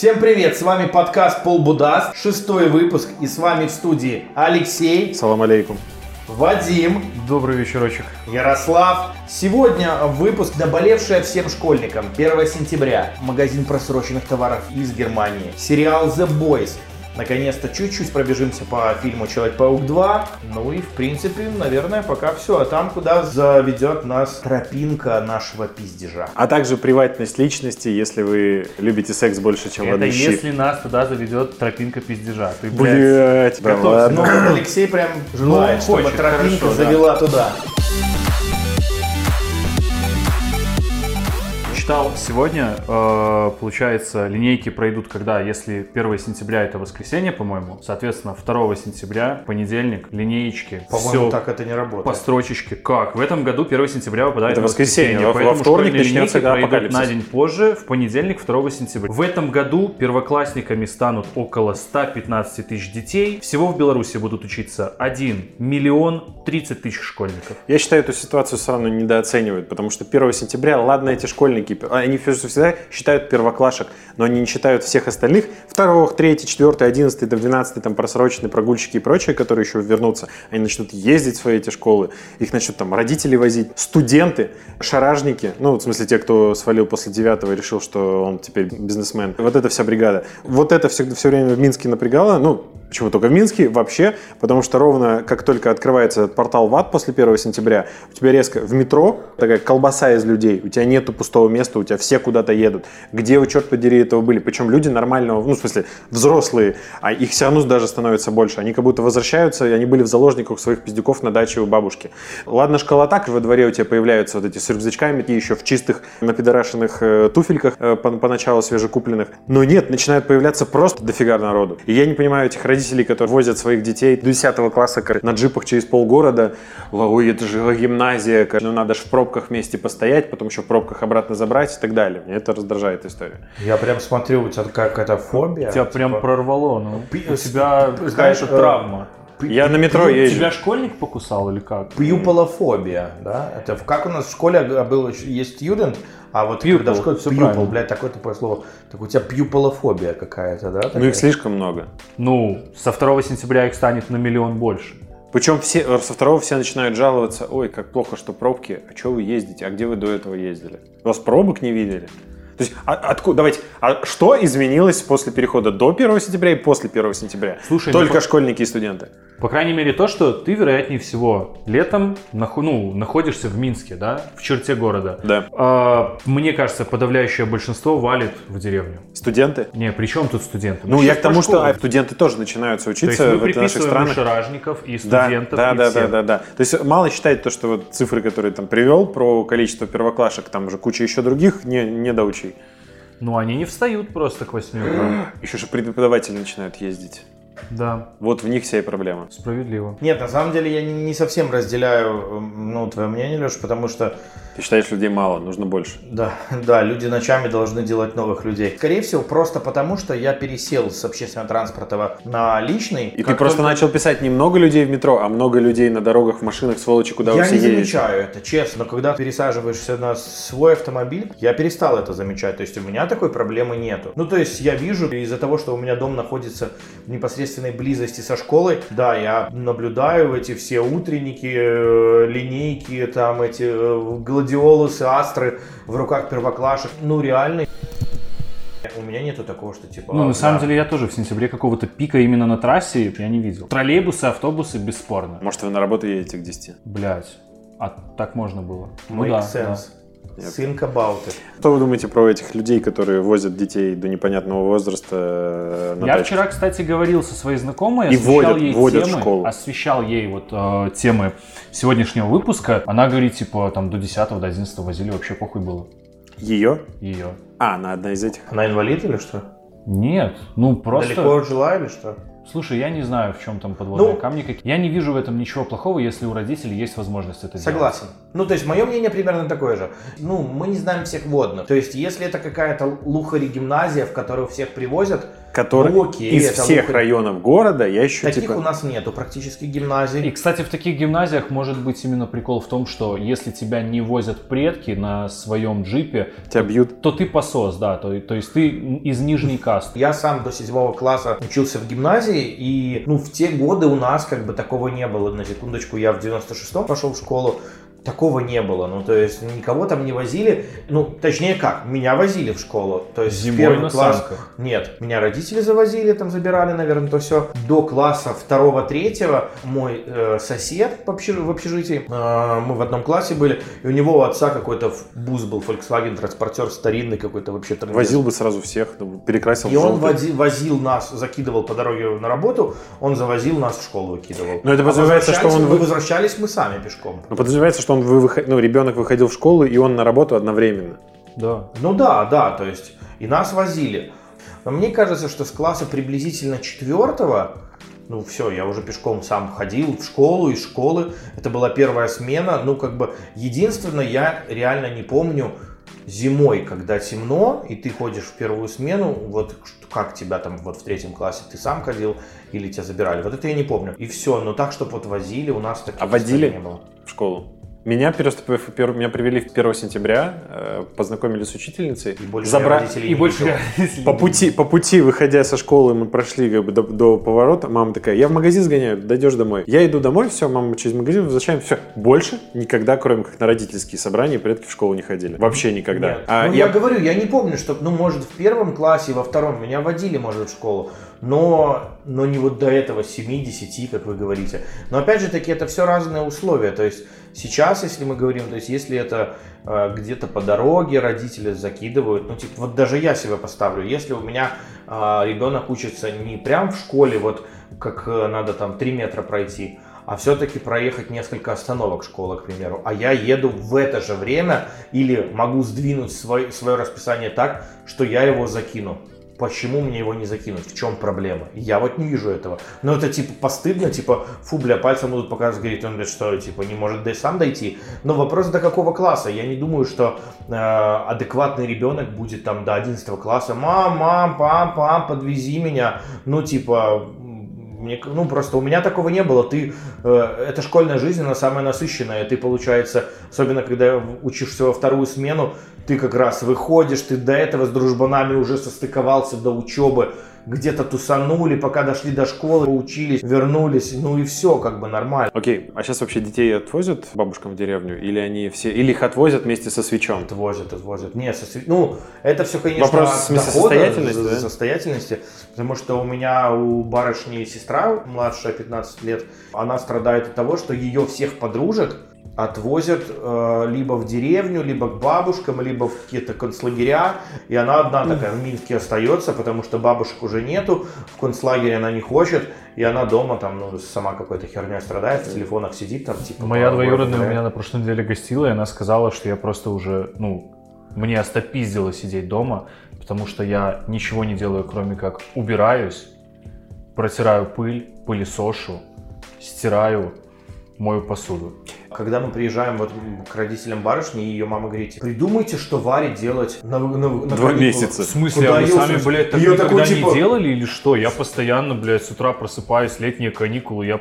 Всем привет, с вами подкаст Полбудаст, 6-й выпуск, и с вами в студии Алексей. Салам алейкум. Вадим. Добрый вечерочек. Ярослав. Сегодня выпуск «Наболевшая всем школьникам». 1 сентября. Магазин просроченных товаров из Германии. Сериал The Boys. Наконец-то чуть-чуть пробежимся по фильму «Человек-паук-2». Ну и, в принципе, наверное, пока все. А там, куда заведет нас тропинка нашего пиздежа. А также приватность личности, если вы любите секс больше, чем воды. Это если нас туда заведет тропинка пиздежа. Ты, блядь, да ладно. Ну, Алексей прям желает, чтобы хочет, тропинка хорошо, завела туда. Сегодня, получается, линейки пройдут когда? Если 1 сентября это воскресенье, по-моему, соответственно, 2 сентября, понедельник, линеечки. По-моему, все так это не работает. По строчечке. Как? В этом году 1 сентября выпадает это воскресенье. Во вторник начнется апокалипсис. На день позже, в понедельник, 2 сентября. В этом году первоклассниками станут около 115 тысяч детей. Всего в Беларуси будут учиться 1 миллион 30 тысяч школьников. Я считаю, эту ситуацию все равно недооценивают, потому что 1 сентября, ладно, эти школьники... Они всегда считают первоклашек, но они не считают всех остальных. 2, 3, 4, 11, 12, там просроченные прогульщики и прочие, которые еще вернутся. Они начнут ездить в свои эти школы, их начнут там родители возить, студенты, шаражники. Ну, в смысле, те, кто свалил после 9-го и решил, что он теперь бизнесмен. Вот эта вся бригада. Вот это все время в Минске напрягало. Ну, почему только в Минске вообще? Потому что ровно как только открывается этот портал ВАД после 1 сентября, у тебя резко в метро такая колбаса из людей, у тебя нету пустого места, у тебя все куда-то едут. Где вы, черт подери, этого были? Причем люди нормального, ну, в смысле, взрослые, а их все равно даже становится больше. Они как будто возвращаются, и они были в заложниках своих пиздюков на даче у бабушки. Ладно, школа так, во дворе у тебя появляются вот эти с рюкзачками, и еще в чистых, напидорашенных туфельках, поначалу свежекупленных. Но нет, начинают появляться просто дофига народу. И я не понимаю этих родителей, которые возят своих детей до 10 класса на джипах через полгорода. Ой, это же гимназия, ну, надо же в пробках вместе постоять, потом еще в пробках обратно забрать и так далее. Меня это раздражает история. Я прям смотрю, у тебя какая-то фобия. Тебя прям прорвало. Ну, у тебя, знаешь, травма. Я на метро езжу. Тебя школьник покусал или как? Пьюполофобия, да? Это как у нас в школе был, есть student, а вот pupil, когда в школе все правильно. Блядь, такое тупое слово. Так у тебя пьюполофобия какая-то, да? Такая? Ну их слишком много. Ну, со 2 сентября их станет на миллион больше. Причем со 2-го все начинают жаловаться, ой, как плохо, что пробки, а что вы ездите, а где вы до этого ездили? У вас пробок не видели? То есть, откуда, давайте, а что изменилось после перехода до 1 сентября и после 1 сентября? Слушай, только школьники и студенты. По крайней мере, то, что ты, вероятнее всего, летом находишься в Минске, да, в черте города. Да. А, мне кажется, подавляющее большинство валит в деревню. Студенты? Не, при чем тут студенты? Мы я к тому, что студенты тоже начинаются учиться в наших странах. То есть мы приписываем шаражников и студентов, да, да, и всех. Да. То есть мало считать то, что вот цифры, которые там привел, про количество первоклашек, там уже куча еще других, не доучей. Ну, они не встают просто к 8 утра. Еще же преподаватели начинают ездить. Да. Вот в них вся и проблема. Справедливо. Нет, на самом деле я не совсем разделяю, ну, твое мнение, Леш, потому что... Ты считаешь, людей мало, нужно больше. Да, люди ночами должны делать новых людей. Скорее всего, просто потому, что я пересел с общественного транспорта на личный. И ты просто начал писать не много людей в метро, а много людей на дорогах, в машинах, сволочи, куда вы все едете. Я не замечаю это, честно. Но когда пересаживаешься на свой автомобиль, я перестал это замечать. То есть у меня такой проблемы нету. Ну, то есть я вижу, из-за того, что у меня дом находится в непосредственной близости со школой, да, я наблюдаю эти все утренники, линейки, там эти гладиолусы, астры в руках первоклашек. Ну, реально. У меня нету такого, что типа... Ну, на самом деле, я тоже в сентябре какого-то пика именно на трассе я не видел. Троллейбусы, автобусы, бесспорно. Может, вы на работу едете к 10? Блять. А так можно было. Ну да, да. Think about it. Что вы думаете про этих людей, которые возят детей до непонятного возраста на даче? Вчера, кстати, говорил со своей знакомой, освещал ей вот темы сегодняшнего выпуска. Она говорит, типа, там до 10-го, до 11-го возили, вообще похуй было. Ее? А, она одна из этих. Она инвалид или что? Нет, ну просто... Далеко жила или что? Слушай, я не знаю, в чем там подводные камни какие. Я не вижу в этом ничего плохого, если у родителей есть возможность это делать. Согласен. Ну, то есть, мое мнение примерно такое же. Ну, мы не знаем всех водных. То есть, если это какая-то лухари-гимназия, в которую всех привозят... Из всех районов города я еще... Таких у нас нету практически гимназий. И, кстати, в таких гимназиях может быть именно прикол в том, что если тебя не возят предки на своем джипе... Тебя бьют. То ты посос, да. То есть, ты из нижней касты. Я сам до 7 класса учился в гимназии, и, ну, в те годы у нас как бы такого не было. На секундочку, я в 96-м пошел в школу. Такого не было, ну то есть никого там не возили, ну точнее как, меня возили в школу, то есть зимой в первый класс, нет, меня родители завозили, там забирали, наверное, то все. До класса 2-3 мой сосед в общежитии, мы в одном классе были, и у него у отца какой-то бус был, Volkswagen, транспортер старинный какой-то вообще. Возил бы сразу всех, перекрасил в желтый. И он возил нас, закидывал по дороге на работу, он завозил нас в школу, выкидывал. Но это подразумевается, что он... Возвращались мы сами пешком. Но подразумевается, что ребенок выходил в школу и он на работу одновременно. Да. Ну да, то есть и нас возили. Но мне кажется, что с класса приблизительно 4-го, ну все, я уже пешком сам ходил в школу, из школы. Это была первая смена. Ну как бы единственное, я реально не помню зимой, когда темно, и ты ходишь в первую смену, вот как тебя там вот в 3 классе ты сам ходил или тебя забирали. Вот это я не помню. И все, но так, чтобы вот возили, у нас таких не было. В школу? Меня привели 1 сентября, познакомили с учительницей. По пути, выходя со школы, мы прошли как бы до поворота. Мама такая: я в магазин сгоняю, дойдешь домой. Я иду домой, все, мама через магазин, возвращаемся, все. Больше никогда, кроме как на родительские собрания, предки в школу не ходили. Вообще никогда. Я не помню, что, ну, может, в 1 классе, во 2 меня водили, может, в школу. Но не вот до этого 7-10, как вы говорите. Но опять же таки, это все разные условия. То есть сейчас, если мы говорим, то есть если это где-то по дороге родители закидывают, ну типа вот даже я себя поставлю, если у меня ребенок учится не прям в школе, вот как надо там 3 метра пройти, а все-таки проехать несколько остановок школы, к примеру, а я еду в это же время или могу сдвинуть свое расписание так, что я его закину. Почему мне его не закинуть? В чем проблема? Я вот не вижу этого. Но это типа постыдно, типа, фу, бля, пальцем будут показывать, говорит, он говорит, что типа не может сам дойти. Но вопрос до какого класса? Я не думаю, что адекватный ребенок будет там до 11 класса. Мам, пам, подвези меня. Ну типа, ну просто у меня такого не было. Это школьная жизнь, она самая насыщенная. Ты, получается, особенно когда учишься во 2 смену, ты как раз выходишь, ты до этого с дружбанами уже состыковался до учебы, где-то тусанули, пока дошли до школы, поучились, вернулись, ну и все, как бы нормально. Окей, а сейчас вообще детей отвозят бабушкам в деревню? Или они все, или их отвозят вместе со свечом? Отвозят. Нет, ну, это все, конечно, вопрос состоятельности, да? Состоятельности, потому что у барышни сестра, младшая, 15 лет, она страдает от того, что ее всех подружек отвозят либо в деревню, либо к бабушкам, либо в какие-то концлагеря. И она одна такая в Минске остается, потому что бабушек уже нету, в концлагере она не хочет, и она дома там, ну, сама какой-то херней страдает, в телефонах сидит там, типа. Моя двоюродная у меня на прошлой неделе гостила, и она сказала, что я просто уже, ну, мне остопиздило сидеть дома, потому что я ничего не делаю, кроме как убираюсь, протираю пыль, пылесошу, стираю, мою посуду. Когда мы приезжаем вот к родителям барышни, ее мама говорит: придумайте, что Варе делать на 2 месяца. В смысле, а вы сами, блядь, так никогда не делали или что? Я постоянно, блядь, с утра просыпаюсь, летние каникулы, я,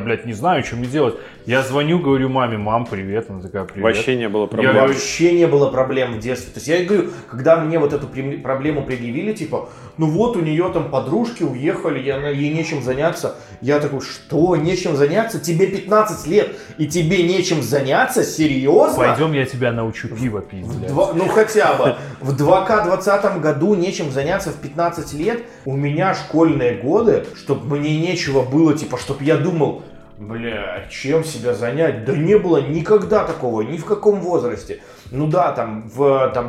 блядь, не знаю, что мне делать. Я звоню, говорю маме: мам, привет, она такая: привет. Вообще не было проблем. Вообще не было проблем в детстве. То есть я говорю, когда мне вот эту проблему предъявили, типа, ну вот у нее там подружки уехали, ей нечем заняться. Я такой: что, нечем заняться? Тебе 15 лет, и тебе нечем заняться? Серьезно? Пойдем, я тебя научу пиво пить. Ну хотя бы. В 2020 году нечем заняться в 15 лет. У меня школьные годы, чтобы мне нечего было, типа, чтобы я думал, бля, чем себя занять? Да не было никогда такого, ни в каком возрасте. Ну да, там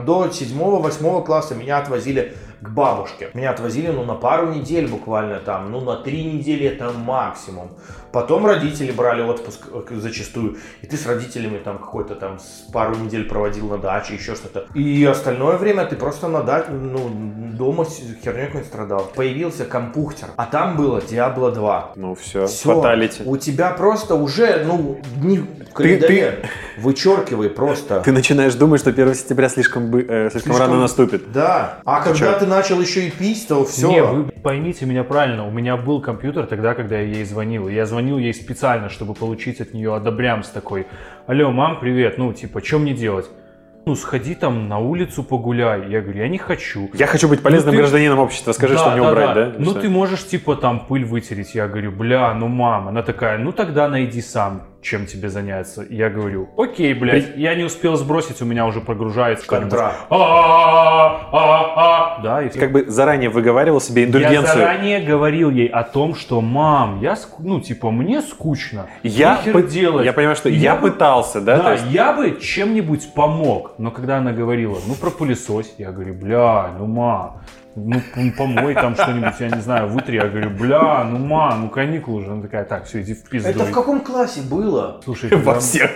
до 7-8 класса меня отвозили к бабушке. Меня отвозили, ну, на пару недель буквально там, ну, на 3 недели это максимум. Потом родители брали отпуск зачастую, и ты с родителями там какой-то там пару недель проводил на даче, еще что-то. И остальное время ты просто на даче, ну, дома херней какой-то страдал. Появился компьютер, а там было Diablo 2. Ну все, фаталити. У тебя просто уже, ну, дни в календаре, вычеркивай просто. Ты начинаешь думать, что 1 сентября слишком рано наступит. Да, а когда ты начал еще и пить, то все. Не, вы поймите меня правильно, у меня был компьютер тогда, когда я ей звонил. Я звонил ей специально, чтобы получить от нее одобрямс такой: алло, мам, привет, ну, типа, что мне делать? Ну, сходи там на улицу погуляй. Я говорю, я не хочу. Я хочу быть полезным гражданином общества, скажи, да, что мне убрать, да? Ну, что? Ты можешь, типа, там пыль вытереть. Я говорю, бля, ну, мам. Она такая, ну, тогда найди сам, чем тебе заняться. Я говорю, окей, блядь, я не успел сбросить, у меня уже прогружается контра. Да, и как бы заранее выговаривал себе индульгенцию. Я заранее говорил ей о том, что, мам, я, ну, типа, мне скучно. Я понимаю, что я пытался, да? Да, я бы чем-нибудь помог. Но когда она говорила, ну, пропылесось, я говорю, бля, ну, мам. Ну, помой там что-нибудь, я не знаю, вытри. Я говорю, бля, ну, ма, ну, каникулы же. Она такая, так, все, иди в пизду. Это в каком классе было? Слушай, во всех.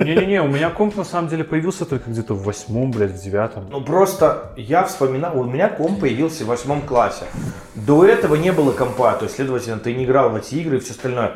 Не-не-не, у меня комп, на самом деле, появился только где-то в 8-м, блядь, в 9-м. Ну, просто я вспоминал, у меня комп появился в 8 классе. До этого не было компа, то есть, следовательно, ты не играл в эти игры и все остальное.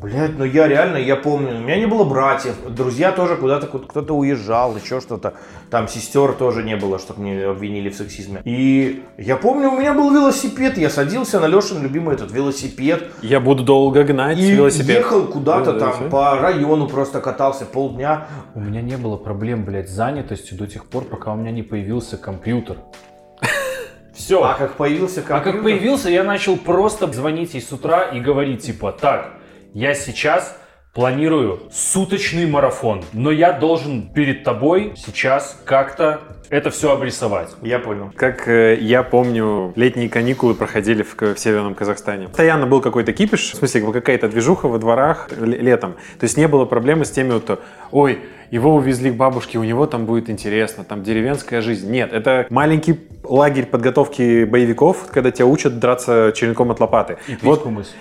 Блядь, ну я реально, я помню, у меня не было братьев, друзья тоже куда-то, кто-то уезжал, еще что-то, там сестер тоже не было, чтобы мне обвинили в сексизме. И я помню, у меня был велосипед, я садился на Лешин любимый этот велосипед. Я буду долго гнать и велосипед. Ехал куда-то там по району, просто катался полдня. У меня не было проблем, блядь, с занятостью до тех пор, пока у меня не появился компьютер. Все. А как появился компьютер? А как появился, я начал просто звонить ей с утра и говорить, типа, так, я сейчас планирую суточный марафон, но я должен перед тобой сейчас как-то это все обрисовать. Я понял. Как я помню, летние каникулы проходили в Северном Казахстане. Постоянно был какой-то кипиш, в смысле, какая-то движуха во дворах летом. То есть не было проблемы с теми вот, ой, его увезли к бабушке, у него там будет интересно, там деревенская жизнь. Нет, это маленький лагерь подготовки боевиков, когда тебя учат драться черенком от лопаты. И пить кумыс.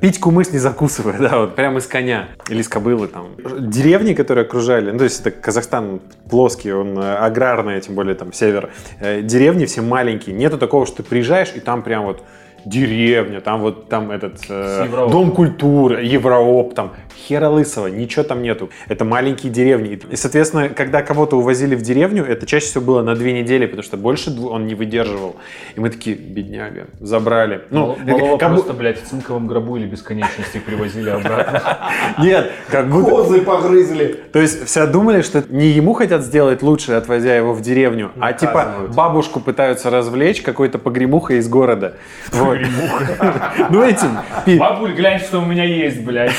Пить кумыс не закусывая, да, вот прямо из коня или из кобылы там. Деревни, которые окружали, ну, то есть это Казахстан плоский, он аграрный, тем более там север. Деревни все маленькие, нету такого, что ты приезжаешь и там прям вот деревня, там вот там этот дом культуры, Еврооп, там хера лысого, ничего там нету. Это маленькие деревни. И, соответственно, когда кого-то увозили в деревню, это чаще всего было на 2 недели, потому что больше он не выдерживал. И мы такие, бедняга, забрали. Ну, Малого просто, блядь, в цинковом гробу или бесконечности привозили обратно. Нет, как будто... Козы погрызли. То есть все думали, что не ему хотят сделать лучше, отвозя его в деревню, а типа бабушку пытаются развлечь какой-то погремухой из города. Вот. Ну этим. Бабуль, глянь, что у меня есть, блядь.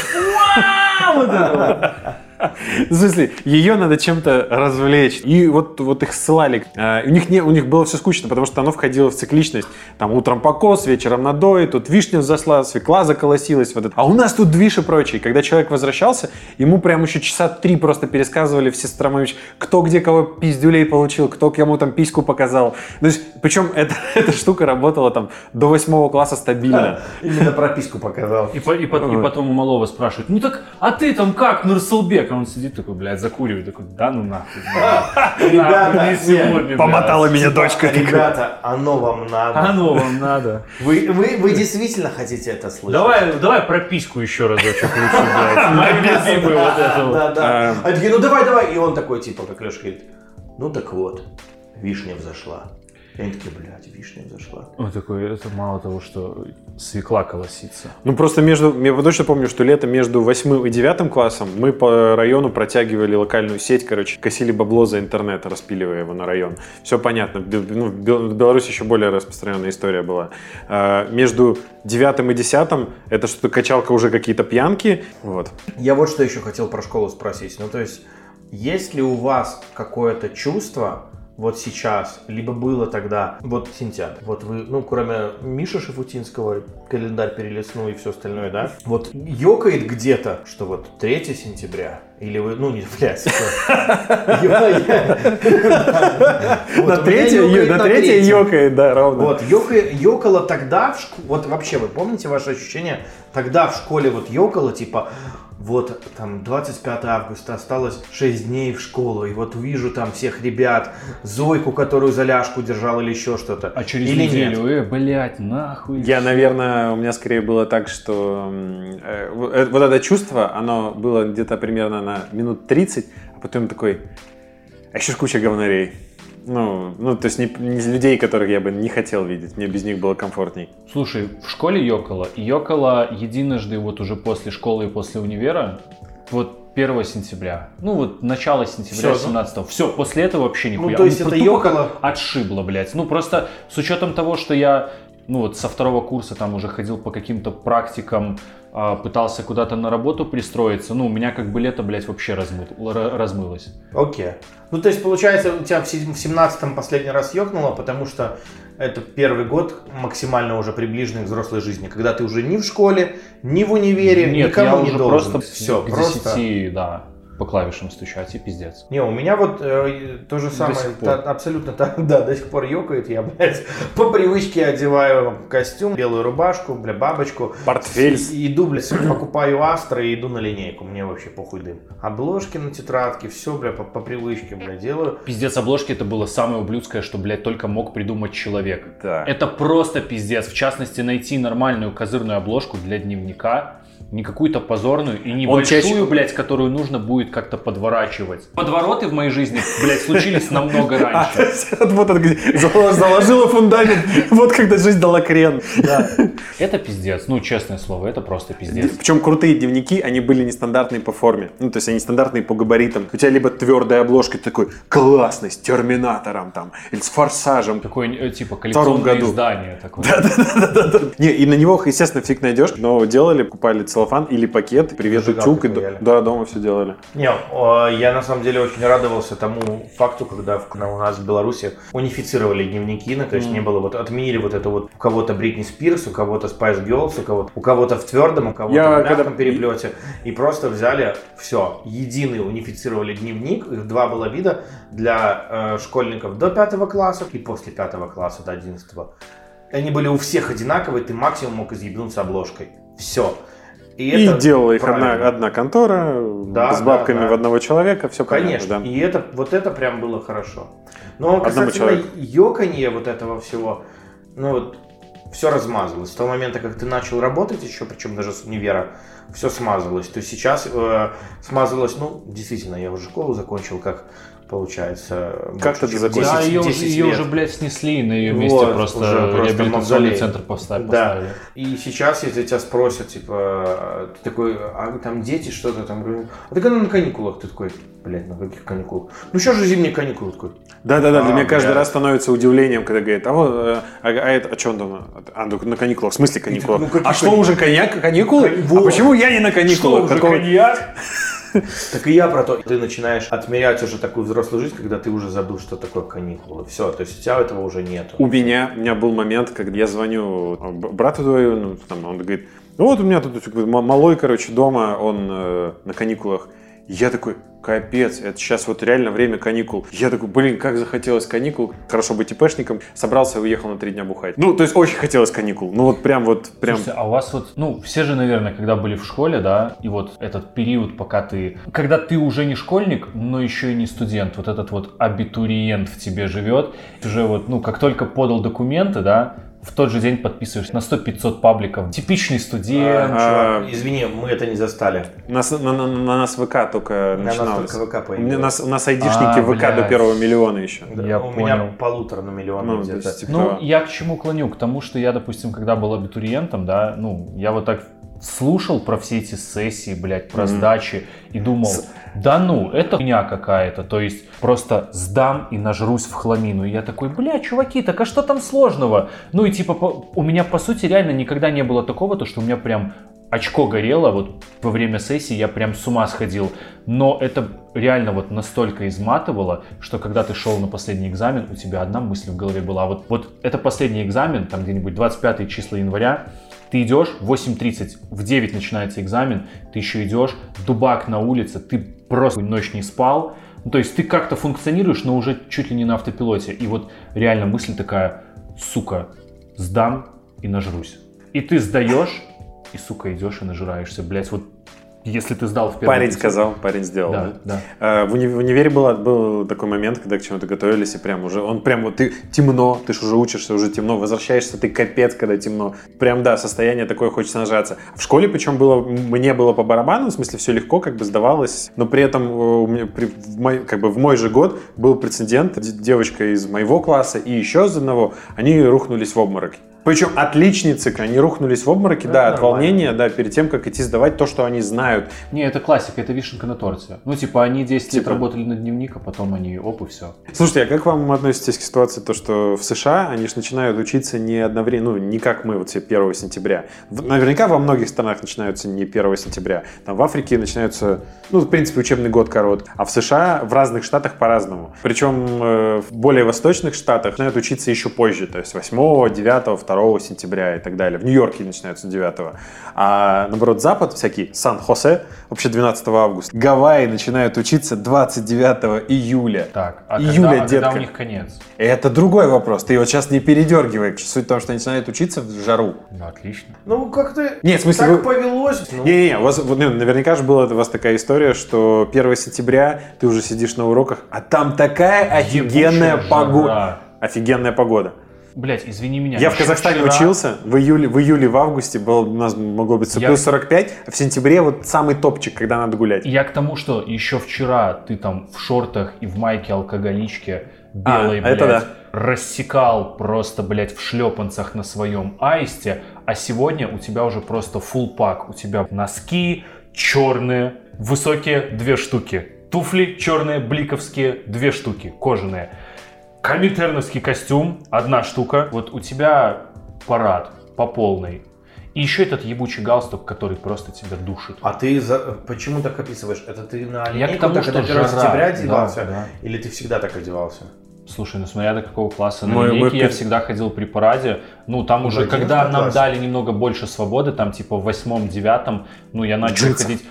В смысле, ее надо чем-то развлечь. И вот их ссылали. У них было все скучно, потому что оно входило в цикличность. Там утром покос, вечером надои, тут вишня взошла, свекла заколосилась. Вот это. А у нас тут движ и прочее. Когда человек возвращался, ему прям еще часа 3 просто пересказывали все Стромович, кто где кого пиздюлей получил, кто кому там письку показал. То есть, причем эта штука работала там до 8 класса стабильно. Именно про письку показал. И потом у малого спрашивают, ну так, а ты там как, Нурсулбек? Он сидит такой, блядь, закуривает, такой, да ну нахуй. Ребята, помотала меня дочка. Ребята, оно вам надо. Вы действительно хотите это слышать? Давай про письку еще разочек лучше, блядь. Мои любимые вот это вот. Да. А такие, ну давай. И он такой, типа, как Леша говорит, ну так вот, вишня взошла. И они такие, блядь, вишня взошла. Он такой, это мало того, что свекла колосится. Ну просто я точно помню, что лето между 8 и 9 классом мы по району протягивали локальную сеть, короче, косили бабло за интернет, распиливая его на район. Все понятно, ну, в Беларуси еще более распространенная история была. Между 9 и 10 это что-то качалка, уже какие-то пьянки, вот. Я вот что еще хотел про школу спросить, ну то есть ли у вас какое-то чувство, вот сейчас, либо было тогда, вот сентябрь. Вот вы, ну, кроме Миши Шафутинского, календарь перелистнул и все остальное, да? Вот ёкает где-то, что вот 3 сентября, или вы, ну, не является. На 3 ёкает, да, ровно. Вот, ёкало тогда, вот вообще, вы помните ваши ощущения? Тогда в школе вот ёкало, типа... Вот там 25 августа осталось 6 дней в школу, и вот увижу там всех ребят, Зойку, которую за ляжку держал или еще что-то. А через или неделю, блять, нахуй. Я, наверное, у меня скорее было так, что вот это чувство, оно было где-то примерно на минут 30, а потом такой, а еще куча говнарей. Ну, то есть не людей, которых я бы не хотел видеть, мне без них было комфортней. Слушай, в школе ёкало единожды вот уже после школы и после универа, вот 1 сентября, ну вот начало сентября 17-го, все, после этого вообще нихуя. Ну, то есть это ёкало отшибло, блядь, ну просто с учетом того, что я, ну вот со 2 курса там уже ходил по каким-то практикам, пытался куда-то на работу пристроиться, ну, у меня как бы лето, блядь, вообще размылось. Окей. Ну, то есть, получается, у тебя в 17-м последний раз ёкнуло, потому что это первый год максимально уже приближенный к взрослой жизни, когда ты уже ни в школе, ни в универе, нет, никому не должен. Нет, я уже просто к 10, да, по клавишам стучать и пиздец. Не, у меня вот то же самое, абсолютно, да, до сих пор ёкает, я, блядь, по привычке одеваю костюм, белую рубашку, бля, бабочку, портфель, иду, блядь, покупаю Астры и иду на линейку, мне вообще похуй дым. Обложки на тетрадке, все, бля, по привычке, бля, делаю. Пиздец, обложки это было самое ублюдское, что, блядь, только мог придумать человек. Да. Это просто пиздец, в частности, найти нормальную козырную обложку для дневника, не какую-то позорную и небольшую, блядь, которую нужно будет как-то подворачивать. Подвороты в моей жизни, блядь, случились намного раньше. Вот заложила фундамент, вот когда жизнь дала крен. Это пиздец, ну честное слово, это просто пиздец. Причем крутые дневники, они были нестандартные по форме, ну то есть они стандартные по габаритам. У тебя либо твердая обложка, такой классный, с Терминатором там, или с Форсажем. Такое типа коллекционное издание такое. Да-да-да. Не, и на него, естественно, фиг найдешь, но делали, купали целлофан или пакет, привет, утюг, и да, дома все делали. Не, я на самом деле очень радовался тому факту, когда у нас в Беларуси унифицировали дневники, ну, то есть не было, вот отменили вот это вот у кого-то Бритни Спирс, у кого-то Spice Girls, у кого-то в твердом, у кого-то в мягком переплете, и просто взяли все, единый унифицировали дневник, их 2 было вида для школьников до 5 класса и после 5 класса до 11. Они были у всех одинаковые, ты максимум мог изъебнуться обложкой. Все. И делала их одна контора, да, с бабками в одного человека, все конечно, понятно. Да. И это, вот это прям было хорошо. Но касательно ёканье вот этого всего, ну вот, все размазалось. С того момента, как ты начал работать еще, причем даже с универа, все смазалось. То есть сейчас смазалось, ну, действительно, я уже школу закончил, как получается. Как-то ты закончил? Да, ее уже, блядь, снесли, на ее месте вот, просто реабилитационный центр поставили. Да. И сейчас, если тебя спросят, типа, ты такой, а там дети что-то там, говорят, а ты когда на каникулах? Ты такой, блядь, на каких каникулах? Ну что же зимние каникулы? Такой. Да-да-да, для меня каждый раз становится удивлением, когда говорят, это, о чем там? А, на каникулах, в смысле каникулах? Ну, а что уже, коньяк, каникулы? А почему я не на каникулах? Что уже, коньяк? Так и я про то. Ты начинаешь отмерять уже такую взрослую жизнь, когда ты уже забыл, что такое каникулы. Все, то есть у тебя этого уже нет. У меня был момент, когда я звоню брату твою, ну, там, он говорит, ну вот у меня тут малой, короче, дома, он на каникулах. Я такой, капец, это сейчас вот реально время каникул. Я такой, блин, как захотелось каникул. Хорошо быть ИПшником. Собрался и уехал на 3 дня бухать. Ну, то есть очень хотелось каникул. Ну, вот прям вот... прям. Слушайте, а у вас вот, ну, все же, наверное, когда были в школе, да, и вот этот период, пока ты... Когда ты уже не школьник, но еще и не студент, вот этот вот абитуриент в тебе живет. Ты же вот, ну, как только подал документы, да, в тот же день подписываешься на 100-500 пабликов. Типичный студент. Извини, мы это не застали. На нас ВК только начиналось. У нас айдишники ВК блядь. До 1 миллиона еще. Да, я понял. Меня 1,5 миллиона где-то. То есть, типа... Ну, я к чему клоню? К тому, что я, допустим, когда был абитуриентом, да, ну, я вот так слушал про все эти сессии, блядь, про сдачи и думал, да ну, это хуйня какая-то, то есть просто сдам и нажрусь в хламину. И я такой, бля, чуваки, так а что там сложного? Ну и типа у меня по сути реально никогда не было такого, то что у меня прям очко горело, вот во время сессии я прям с ума сходил. Но это реально вот настолько изматывало, что когда ты шел на последний экзамен, у тебя одна мысль в голове была. Вот это последний экзамен, там где-нибудь 25 числа января, ты идешь, в 8:30, в 9 начинается экзамен, ты еще идешь, дубак на улице, ты просто ночь не спал. Ну, то есть ты как-то функционируешь, но уже чуть ли не на автопилоте. И вот реально мысль такая, сука, сдам и нажрусь. И ты сдаешь, и, сука, идешь и нажираешься, блядь, вот если ты сдал в первый... Парень сказал, парень сделал. Да. В универе был такой момент, когда к чему-то готовились, и прям уже, он прям, вот ты темно, ты же уже учишься, уже темно, возвращаешься, ты капец, когда темно. Прям, да, состояние такое, хочется нажаться. В школе, причем, мне было по барабану, в смысле, все легко, как бы сдавалось, но при этом в мой же год был прецедент, девочка из моего класса и еще из одного, они рухнулись в обморок. Причем отличницы, они рухнулись в обмороке, да, от волнения, да, перед тем, как идти сдавать то, что они знают. Не, это классика, это вишенка на торте. Ну, типа, они 10 лет работали на дневник, а потом они оп, и все. Слушайте, а как вам относитесь к ситуации, то, что в США они же начинают учиться не одновременно, ну, не как мы, вот все 1 сентября. Наверняка во многих странах начинаются не 1 сентября. Там в Африке начинаются, ну, в принципе, учебный год короткий. А в США в разных штатах по-разному. Причем в более восточных штатах начинают учиться еще позже, то есть 8, 9, 2. 2 сентября и так далее. В Нью-Йорке начинаются 9-го. А наоборот, Запад всякий, Сан-Хосе, вообще 12 августа. Гавайи начинают учиться 29 июля. Так, а июля, когда у них конец? Это другой вопрос. Ты его сейчас не передергивай. Суть в том, что они начинают учиться в жару. Ну, отлично. Ну, как-то нет, в смысле, так повелось. Не-не-не, наверняка же была у вас такая история, что 1 сентября ты уже сидишь на уроках, а там такая офигенная погода. Офигенная погода. Блять, извини меня. Я в Казахстане учился, в июле, в августе был, у нас могло быть плюс 45, а в сентябре вот самый топчик, когда надо гулять. Я к тому, что еще вчера ты там в шортах и в майке алкоголичке белой, блядь, это да, рассекал просто, блядь, в шлепанцах на своем аисте, а сегодня у тебя уже просто full pack, у тебя носки черные, высокие 2 штуки, туфли черные, бликовские 2 штуки, кожаные. Коминтерновский костюм, 1 штука. Вот у тебя парад по полной. И еще этот ебучий галстук, который просто тебя душит. А ты почему так описываешь? Это ты на линейку так до 1 сентября одевался? Да. Или ты всегда так одевался? Слушай, ну смотря до какого класса. На линейке я всегда ходил при параде. Ну там уже, когда нам дали немного больше свободы, там типа в 8-9, ну я начал ходить...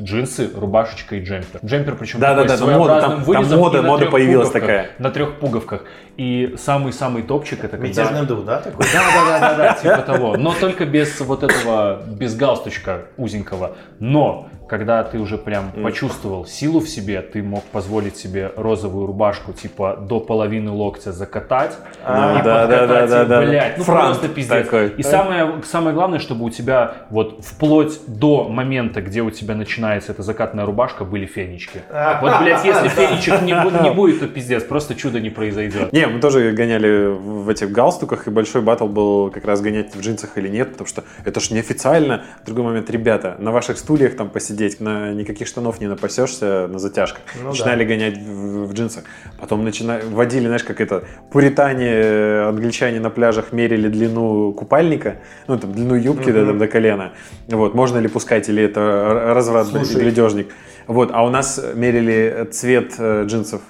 Джинсы, рубашечка и джемпер. Джемпер причем такой с своеобразным вырезом. Там мода появилась такая. На 3 пуговках. И самый-самый топчик это когда... Мятежный дух, да, такой? Да, типа того. Но только без вот этого, без галстучка узенького. Но когда ты уже прям почувствовал силу в себе, ты мог позволить себе розовую рубашку типа до половины локтя закатать. И подкатать, блядь, ну просто пиздец. И самое главное, чтобы у тебя вот вплоть до момента, где у тебя начинается эта закатная рубашка, были фенечки. Вот, блядь, если фенечек не будет, то пиздец, просто чудо не произойдет. Не, мы тоже гоняли в этих галстуках, и большой баттл был как раз гонять в джинсах или нет, потому что это ж неофициально. В другой момент, ребята, на ваших стульях там посидеть, на никаких штанов не напасешься на затяжках. Ну, начинали гонять в джинсах. Потом водили, знаешь, как это, пуритане, англичане на пляжах мерили длину купальника, ну, там, длину юбки до колена. Вот, можно ли пускать, или это развратный глядежник. Вот, а у нас мерили цвет джинсов.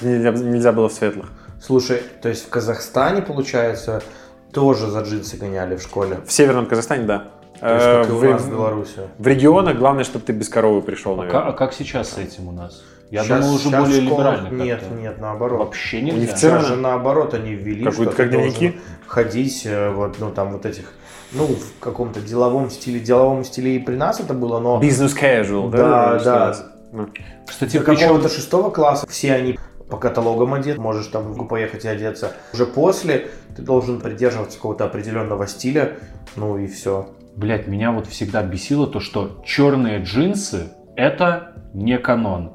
Нельзя было в светлых. Слушай, то есть в Казахстане, получается, тоже за джинсы гоняли в школе? В Северном Казахстане, да. Есть, в регионах главное, чтобы ты без коровы пришел, наверное. А как сейчас с этим у нас? Я думал, уже более либерально. Нет, наоборот. Вообще нельзя. Сейчас же наоборот они ввели, что ты должен ходить вот, ну, там, вот этих, ну, в каком-то деловом стиле. Деловом стиле и при нас это было, но... Business casual, да? Да. Кстати, до какого-то 6 класса все они... по каталогам одет, можешь там в группу поехать и одеться. Уже после ты должен придерживаться какого-то определенного стиля, ну и все. Блять, меня вот всегда бесило то, что черные джинсы – это не канон.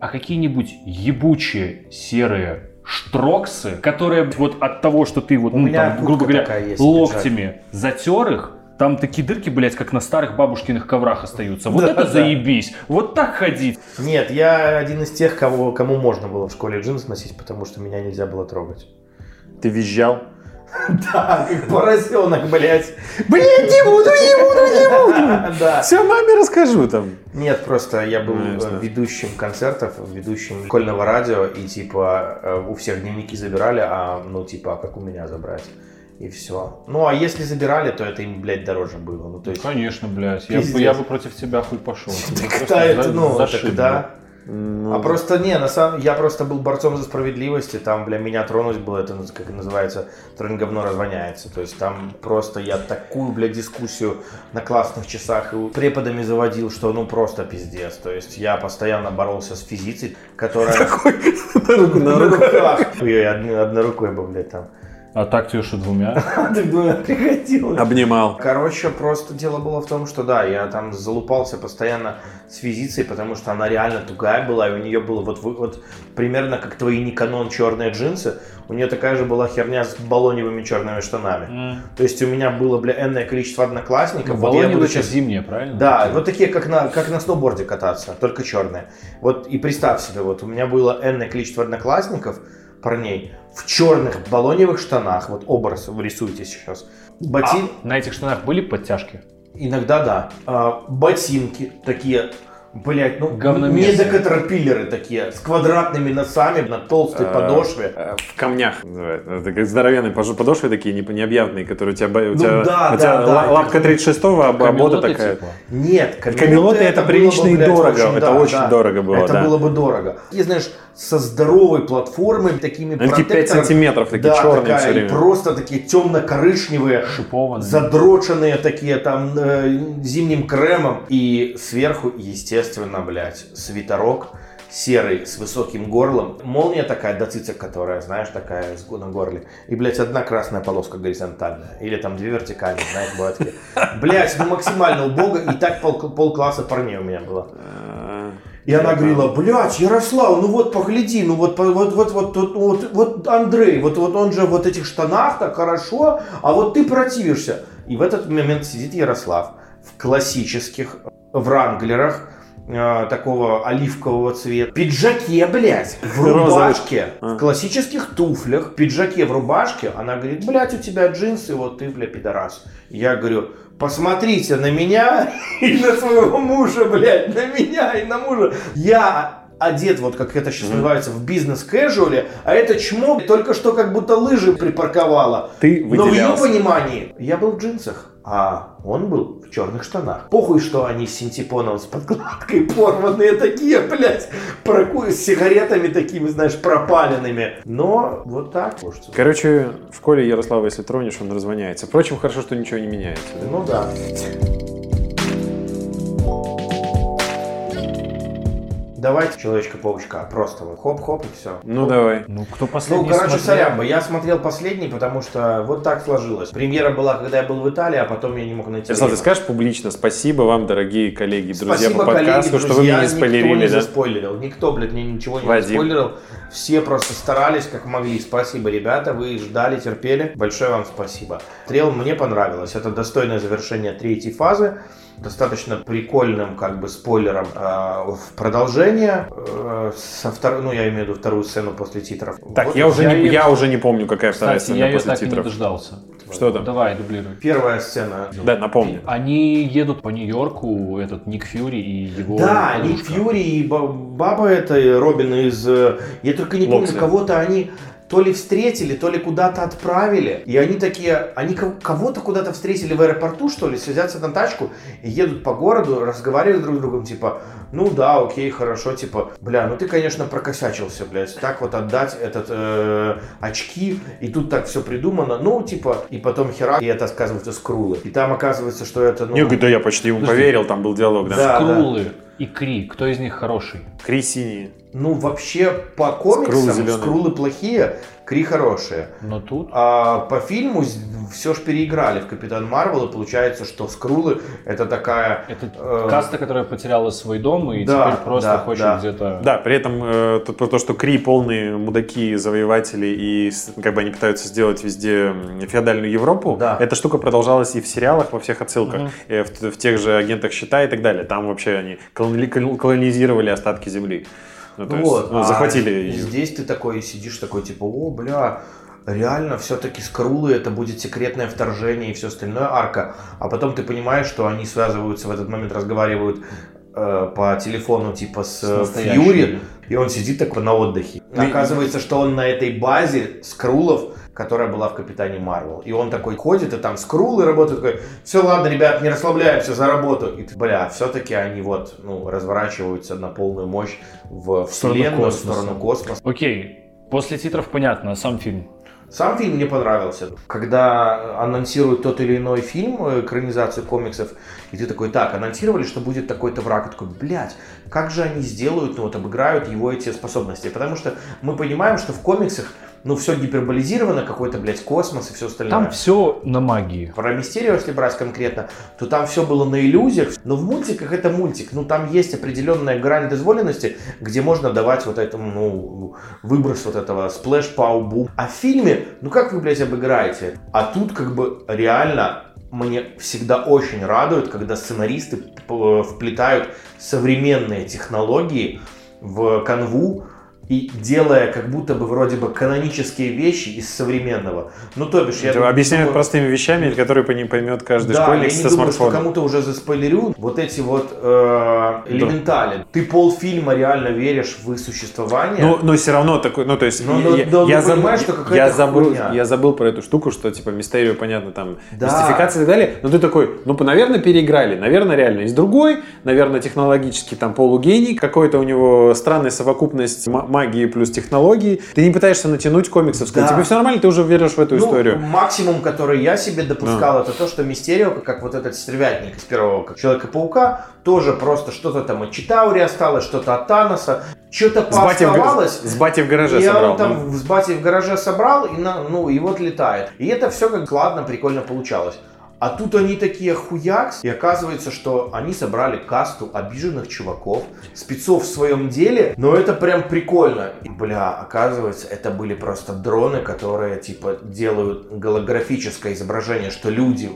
А какие-нибудь ебучие серые штроксы, которые вот от того, что ты вот, ну, там, грубо говоря, есть, локтями затер их, там такие дырки, блядь, как на старых бабушкиных коврах остаются. Вот да, это заебись. Вот так ходить. Нет, я один из тех, кому можно было в школе джинсы носить, потому что меня нельзя было трогать. Ты визжал? Да, и поросенок, блядь. Блядь, не буду. Да. Все маме расскажу там. Нет, просто я был ведущим концертов, ведущим школьного радио, и типа у всех дневники забирали, а ну типа, как у меня забрать? И все. Ну, а если забирали, то это им, блядь, дороже было. Ну, то есть... Конечно, блядь. Я бы против тебя хуй пошел. Тогда это, ну, тогда... А просто, не, на самом... Я просто был борцом за справедливость, там, бля, меня тронуть было, это, как называется, тронь говно развоняется. То есть там просто я такую, бля, дискуссию на классных часах и преподами заводил, что, ну, просто пиздец. То есть я постоянно боролся с физицей, которая... Такой, на руках. Одной рукой бы, бля, там. А так тебе что, двумя? Ты двумя приходилось. Обнимал. Короче, просто дело было в том, что да, я там залупался постоянно с физицией, потому что она реально тугая была, и у нее было вот примерно как твои Никанон черные джинсы, у нее такая же была херня с баллоневыми черными штанами. То есть у меня было, бля, энное количество одноклассников. Ну, вот баллоневые я буду сейчас зимние, правильно? Да, вот такие, как на сноуборде кататься, только черные. Вот и представь себе, вот у меня было энное количество одноклассников, парней в черных баллоневых штанах, вот образ рисуйте сейчас. На этих штанах были подтяжки? Иногда да. Ботинки такие, блять, ну недокатерпиллеры такие, с квадратными носами на толстой подошве. В камнях называют. Это как здоровенные подошвы такие необъявные, которые у тебя лапка 36-го, обода такая. Типа? Нет, камелоты это прилично и дорого. Это очень дорого было. Это было бы дорого. И знаешь, со здоровой платформой, такими протекторами. 5 сантиметров, такие да, черные такая, все время. Просто такие темно-коричневые, шипованные, задроченные такие там зимним кремом. И сверху, естественно, блядь, свитерок серый с высоким горлом. Молния такая до цицек, которая, знаешь, такая на горле. И, блядь, одна красная полоска горизонтальная. Или там две вертикальные, знаешь, бывают такие. Блядь, ну максимально убого. И так полкласса парней у меня было. И она говорила, блядь, Ярослав, ну вот погляди, ну вот Андрей, вот он же в этих штанах так хорошо, а вот ты противишься. И в этот момент сидит Ярослав в классических вранглерах такого оливкового цвета, пиджаке, блядь, в рубашке, в классических туфлях, пиджаке, в рубашке. Она говорит, блядь, у тебя джинсы, вот ты, бля, пидорас. Я говорю, посмотрите на меня и на своего мужа, блядь, на меня и на мужа. Я одет, вот как это сейчас называется, в бизнес-кэжуале, а это чмо только что как будто лыжи припарковала. Ты выделялся. Но в ее понимании я был в джинсах, а он был в черных штанах. Похуй, что они с синтепоном, с подкладкой порванные такие, блядь, с сигаретами такими, знаешь, пропаленными. Но вот так. Короче, в школе Ярослава, если тронешь, он развоняется. Впрочем, хорошо, что ничего не меняется. Ну да. Давайте Человечка-паучка, просто вот хоп-хоп и все. Ну хоп. Давай. Ну кто последний смотрел? Ну короче, сорян бы, я смотрел последний, потому что вот так сложилось. Премьера была, когда я был в Itалии, а потом я не мог найти. Ярослав, ты скажешь публично спасибо вам, дорогие коллеги, друзья, спасибо по подкасту, коллеги, друзья, что вы меня не спойлерили. Никто не заспойлерил, никто, блядь, мне ничего не заспойлерил. Все просто старались как могли. Спасибо, ребята, вы ждали, терпели. Большое вам спасибо. Трел мне понравилось, это достойное завершение третьей фазы. Достаточно прикольным, как бы, спойлером в продолжение. Я имею в виду вторую сцену после титров. Так, вот я уже не помню, какая вторая сцена после титров. Я ее так и не дождался. Что там? Давай, дублируй. Первая сцена. Да, напомню. Они едут по Нью-Йорку, этот Ник Фьюри и его подружка. Да, Ник Фьюри и баба эта, Робин из... Я только не помню, кого-то они... То ли встретили, то ли куда-то отправили. И они такие, они кого-то куда-то встретили в аэропорту, что ли, садятся на тачку и едут по городу, разговаривают друг с другом, типа, ну да, окей, хорошо, типа, бля, ну ты, конечно, прокосячился, блядь, так вот отдать этот очки, и тут так все придумано, ну, типа, и потом хера, и это оказывается Скрулы. И там оказывается, что это, ну... Я почти ему поверил, там был диалог, да. Скрулы и Кри, кто из них хороший? Кри синие. Ну, вообще, по комиксам Скрулы плохие, Кри хорошие. Но тут... А по фильму все же переиграли в Капитан Марвел, и получается, что Скрулы это такая... Это каста, которая потеряла свой дом и теперь просто хочет где-то... Да, при этом то, что Кри полные мудаки, завоеватели, и как бы они пытаются сделать везде феодальную Европу, эта штука продолжалась и в сериалах, во всех отсылках, в тех же «Агентах щита» и так далее. Там вообще они колонизировали остатки земли. Ну, то есть, захватили. Здесь ты такой сидишь, такой, типа, о, бля, реально все-таки скрулы, это будет секретное вторжение и все остальное, арка. А потом ты понимаешь, что они связываются в этот момент, разговаривают по телефону типа с Фьюри, и он сидит так на отдыхе. Оказывается, что он на этой базе скрулов, которая была в Капитане Марвел. И он такой ходит, и там скрулы работают, такой, все, ладно, ребят, не расслабляемся за работу. И, бля, все-таки они вот, ну, разворачиваются на полную мощь в вселенную, в сторону космоса. Окей, после титров понятно, а сам фильм? Сам фильм мне понравился. Когда анонсируют тот или иной фильм, экранизацию комиксов, и ты такой, так, анонсировали, что будет такой-то враг. И такой, блядь, как же они сделают, ну вот обыграют его эти способности. Потому что мы понимаем, что в комиксах, ну, все гиперболизировано, какой-то, блядь, космос и все остальное. Там все на магии. Про Мистерио, если брать конкретно, то там все было на иллюзиях. Но в мультиках это мультик. Ну, там есть определенная грань дозволенности, где можно давать вот этому, ну, выброс вот этого сплэш-пау-бум. А в фильме, ну, как вы, блядь, обыграете? А тут, как бы, реально... Мне всегда очень радует, когда сценаристы вплетают современные технологии в канву, и делая как будто бы вроде бы канонические вещи из современного. Ну, то бишь... Объясняют простыми вещами, которые по ним поймет каждый школьник со смартфоном. Да, я не думаю, что кому-то уже заспойлерю вот эти вот элементали. Да. Ты полфильма реально веришь в их существование. Но все равно такой... Ну, то есть... Я забыл про эту штуку, что типа Мистерио, понятно, там, да, мистификация и так далее. Но ты такой, ну, наверное, переиграли. Наверное, реально есть другой. Наверное, технологически там полугений. Какой-то у него странная совокупность... магии плюс технологии. Ты не пытаешься натянуть комиксов, сказать, да, тебе все нормально, ты уже веришь в эту историю. Максимум, который я себе допускал, это то, что Мистерио, как вот этот стервятник из первого Человека-паука, тоже просто что-то там от Читаури осталось, что-то от Таноса, что-то пооставалось. С батей в гараже собрал. С батей в гараже собрал, и вот летает. И это все как ладно, прикольно получалось. А тут они такие хуякс, и оказывается, что они собрали касту обиженных чуваков, спецов в своем деле, но это прям прикольно. И, бля, оказывается, это были просто дроны, которые, типа, делают голографическое изображение, что люди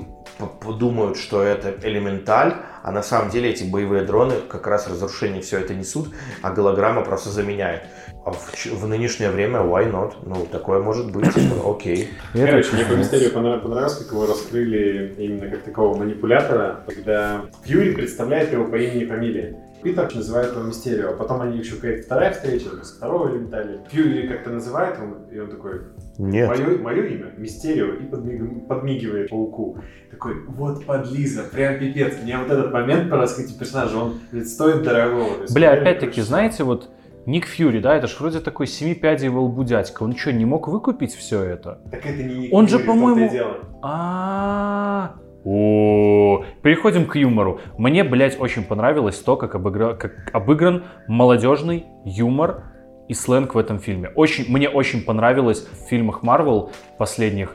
подумают, что это элементаль, а на самом деле эти боевые дроны как раз разрушение все это несут, а голограмма просто заменяет. А в нынешнее время why not? Ну, такое может быть, окей. Короче, мне по Мистерию понравилось, как его раскрыли именно как такого манипулятора, когда Фьюри представляет его по имени и фамилии. Питер называет его Мистерио, а потом они еще какая-то вторая встреча, с второго элементали. Фьюри как-то называет его, и он такой... Нет. Мое имя Мистерио, и подмигивает пауку. Такой, вот подлиза, прям пипец. Мне вот этот момент по раскрытию персонажа, он ведь стоит дорогого. Бля, опять-таки, знаете, вот... Ник Фьюри, да, это ж вроде такой семи пядей во лбу дядька. Он что, не мог выкупить все это? Так это не Ник Фьюри, же, по-моему... Переходим к юмору. Мне, блядь, очень понравилось то, как обыгран молодежный юмор и сленг в этом фильме. Мне очень понравилось в фильмах Marvel последних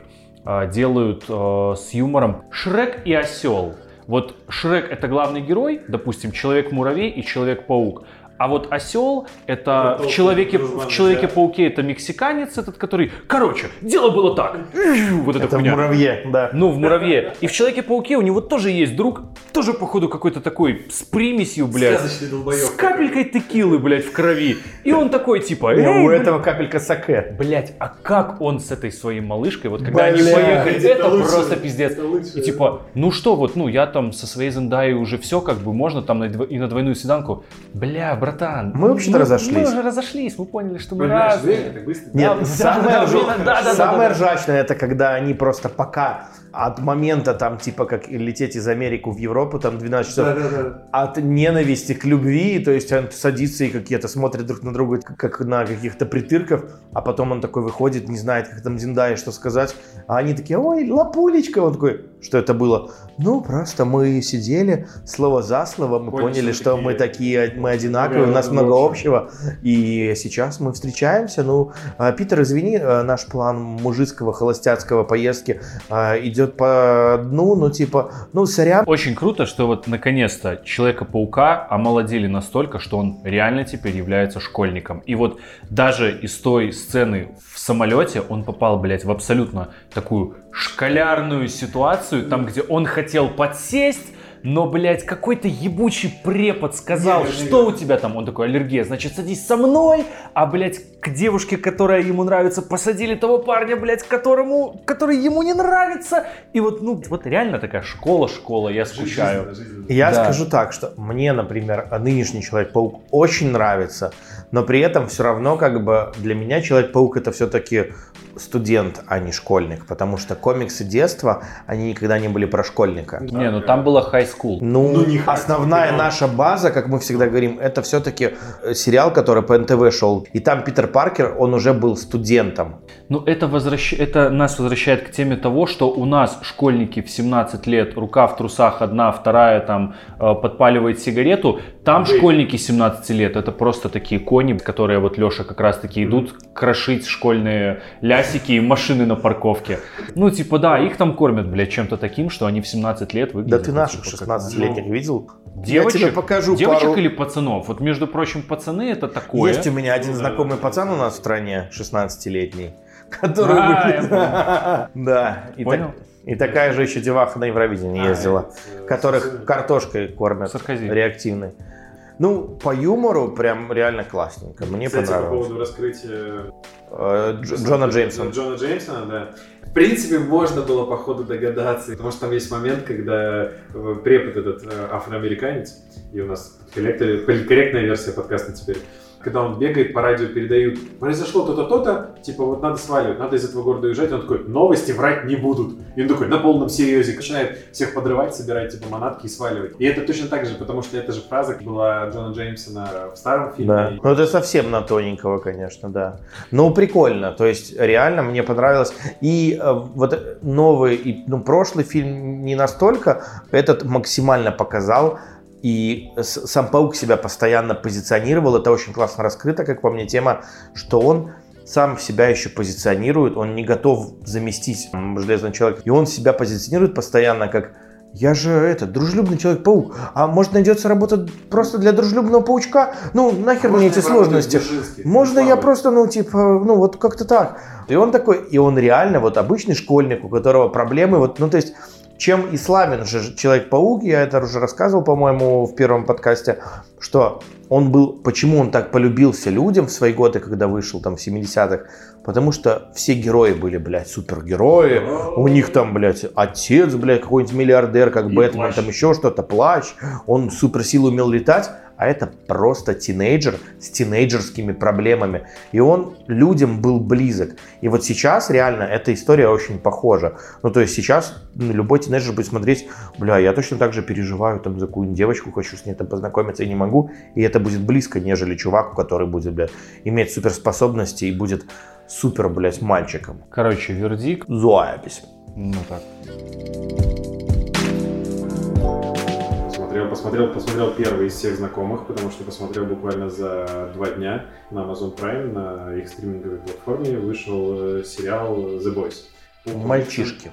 делают с юмором Шрек и Осел. Вот Шрек — это главный герой, допустим, Человек-муравей и Человек-паук. А вот Осел, это в Человеке-пауке это мексиканец этот, который... Короче, дело было так. Вот это в Муравье, да. Ну, в Муравье. И в Человеке-пауке у него тоже есть друг, тоже, походу, какой-то такой с примесью, блядь. С капелькой текилы, блядь, в крови. И он такой, типа... У этого капелька саке. Блядь, а как он с этой своей малышкой, вот когда они поехали, это просто пиздец. И типа, ну что, вот, ну, я там со своей Зендаей уже все, как бы, можно там и на двойную свиданку. Бля, братан, мы вообще-то разошлись. Мы уже разошлись, мы поняли, что мы разные. Нет, самое ржачное, это когда они просто пока от момента там, типа, как лететь из Америки в Европу, там 12 часов, от ненависти к любви, то есть он садится и какие-то смотрят друг на друга, как на каких-то притырков, а потом он такой выходит, не знает, как там Зендая, что сказать, а они такие, ой, лапулечка, он такой, что это было? Ну, просто мы сидели слово за слово, мы поняли, что такие. мы одинаковые, у нас много общего, и сейчас мы встречаемся, ну, Питер, извини, наш план мужицкого холостяцкого поездки идет по дну, сорян. Очень круто, что вот наконец-то Человека-паука омолодили настолько, что он реально теперь является школьником. И вот даже из той сцены в самолете он попал, блядь, в абсолютно такую школярную ситуацию, там, где он хотел подсесть, но, блядь, какой-то ебучий препод сказал, что у тебя там, он такой, аллергия, значит, садись со мной, а, блядь, к девушке, которая ему нравится, посадили того парня, блядь, который ему не нравится, и вот, ну, вот реально такая школа, я скучаю. Я скажу так, что мне, например, нынешний Человек-паук очень нравится, но при этом все равно, как бы, для меня Человек-паук это все-таки студент, а не школьник, потому что комиксы детства, они никогда не были про школьника. Не, ну там было high school. Ну основная наша база, как мы всегда говорим, это все-таки сериал, который по НТВ шел. И там Питер Паркер, он уже был студентом. Ну это нас возвращает к теме того, что у нас школьники в 17 лет, рука в трусах одна, вторая там подпаливает сигарету. Там школьники 17 лет, это просто такие кони, которые вот Леша как раз таки идут крошить школьные лясики и машины на парковке. Ну типа да, их там кормят, блядь, чем-то таким, что они в 17 лет выглядят. Да ты наших 16-летних видел? Девочек? Я тебе покажу девочек пару... или пацанов? Вот между прочим, пацаны это такое. Есть у меня один знакомый пацан у нас в стране, 16-летний, который выглядит... Да. Понял? И такая же еще деваха на Евровидении ездила, которых картошкой кормят реактивной. Ну, по юмору прям реально классненько. Мне понравилось. По поводу раскрытия... Джона Джеймсона, да. В принципе, можно было по ходу догадаться, потому что там есть момент, когда препод этот афроамериканец, и у нас корректная версия подкаста теперь, когда он бегает, по радио передают, произошло то-то, то-то, типа вот надо сваливать, надо из этого города уезжать, и он такой, новости врать не будут. И он такой на полном серьезе начинает всех подрывать, собирать типа манатки и сваливать. И это точно так же, потому что эта же фраза была Джона Джеймсона в старом фильме. Да. Ну это совсем на тоненького, конечно, да. Ну прикольно, то есть реально мне понравилось. И вот новый, и, ну прошлый фильм не настолько, этот максимально показал. И сам Паук себя постоянно позиционировал, это очень классно раскрыто, как по мне, тема, что он сам себя еще позиционирует, он не готов заместить Железного Человека, и он себя позиционирует постоянно как «я же дружелюбный Человек-паук, а может найдется работа просто для дружелюбного паучка? Ну нахер мне эти сложности, можно я просто, ну типа, ну вот как-то так». И он такой, и он реально вот обычный школьник, у которого проблемы, вот, ну то есть… Чем и славен же Человек-паук, я это уже рассказывал, по-моему, в первом подкасте, что он был, почему он так полюбился людям в свои годы, когда вышел, там, в 70-х, потому что все герои были, блядь, супергерои, у них там, блядь, отец, блядь, какой-нибудь миллиардер, как Бэтмен, там еще что-то, плащ, он суперсилу умел летать, а это просто тинейджер с тинейджерскими проблемами, и он людям был близок. И вот сейчас реально эта история очень похожа. Ну, то есть сейчас любой тинейджер будет смотреть, бля, я точно так же переживаю там за какую-нибудь девочку, хочу с ней там познакомиться и не могу, и это будет близко, нежели чуваку, который будет, бля, иметь суперспособности и будет супер, блядь, мальчиком. Короче, вердикт. Запись. Ну так. Посмотрел первый из всех знакомых, потому что посмотрел буквально за 2 дня на Amazon Prime, на их стриминговой платформе вышел сериал The Boys. Мальчишки.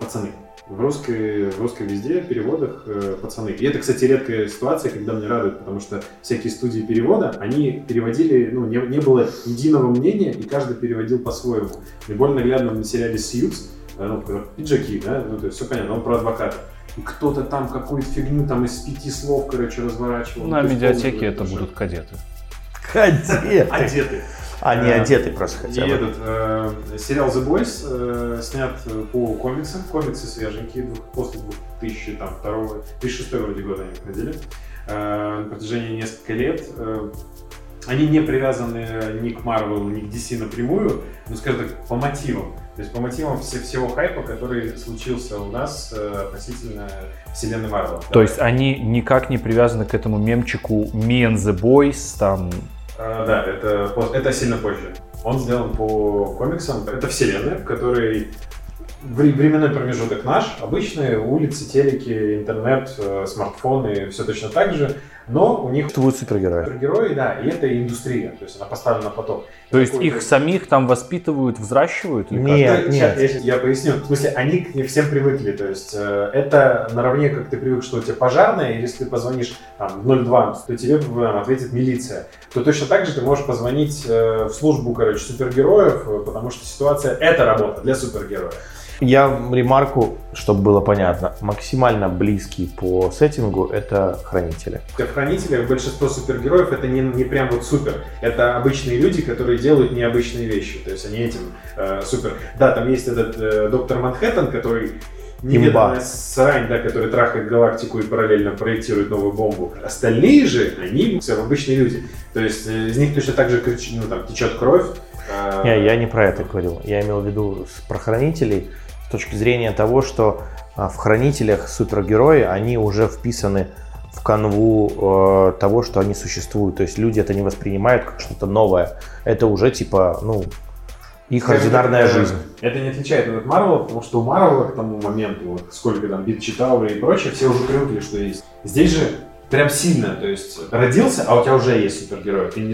Пацаны. В русской везде, в переводах пацаны. И это, кстати, редкая ситуация, когда меня радует, потому что всякие студии перевода, они переводили, ну, не было единого мнения, и каждый переводил по-своему. Наиболее наглядно на сериале «Сьюз», ну, пиджаки, да, ну, то есть все понятно, он про адвоката. И кто-то там какую-то фигню там из 5 слов, короче, разворачивал. На медиатеке это будут кадеты. Кадеты. Они одеты просто хотя бы. И этот сериал The Boys снят по комиксам. Комиксы свеженькие, после 2006 вроде года они выходили. На протяжении нескольких лет. Они не привязаны ни к Marvel, ни к DC напрямую, но, скажем так, по мотивам. То есть по мотивам всего хайпа, который случился у нас относительно вселенной Marvel. То есть они никак не привязаны к этому мемчику Me and the Boys, там... да, это сильно позже. Он сделан по комиксам. Это вселенная, в которой временной промежуток наш, обычные улицы, телеки, интернет, смартфоны, все точно так же. Но у них существуют супергерои, да, и это индустрия, то есть она поставлена на поток. То есть их самих там воспитывают, взращивают? Или нет, нет. Я поясню. В смысле, они к ним всем привыкли, то есть это наравне, как ты привык, что у тебя пожарная, или если ты позвонишь там 02, то тебе ответит милиция. То точно так же ты можешь позвонить в службу, короче, супергероев, потому что ситуация — это работа для супергероя. Я ремарку, чтобы было понятно, максимально близкий по сеттингу — это «Хранители». В «Хранителях» большинство супергероев — это не прям вот супер. Это обычные люди, которые делают необычные вещи. То есть они этим супер. Да, там есть этот доктор Манхэттен, который... Неведомая срань, да, который трахает галактику и параллельно проектирует новую бомбу. Остальные же, они все обычные люди. То есть из них точно так же течет кровь. Не, я не про это говорил. Я имел в виду про «Хранителей» с точки зрения того, что в «Хранителях» супергерои, они уже вписаны в канву того, что они существуют. То есть люди это не воспринимают как что-то новое. Это уже их ординарная жизнь. Это не отличает от Марвела, потому что у Марвела к тому моменту, сколько там бит Читаури и прочее, все уже привыкли, что есть. Здесь же прям сильно, то есть родился, а у тебя уже есть супергерой. Ты не,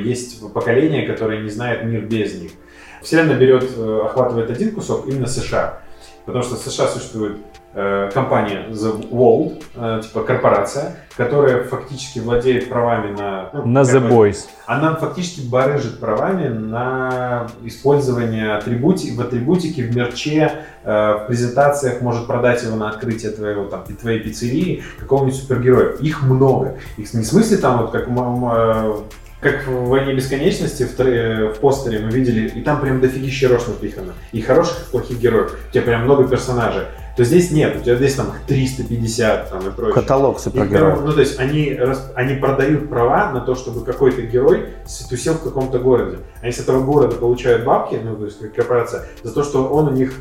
есть поколение, которое не знает мир без них. Вселенная охватывает один кусок именно США, потому что в США существует компания The World, корпорация, которая фактически владеет правами на The Boys. Она фактически барыжит правами на использование в атрибутике, в мерче, в презентациях, может продать его на открытие твоей пиццерии какого-нибудь супергероя. Их много. Их не в смысле как в «Войне Бесконечности» в постере мы видели, и там прям дофигища рож напихано. И хороших, и плохих героев. У тебя прям много персонажей. То здесь нет, у тебя здесь 350 и прочее. Каталог супергероев. Ну, то есть они продают права на то, чтобы какой-то герой тусил в каком-то городе. Они с этого города получают бабки, корпорация, за то, что он у них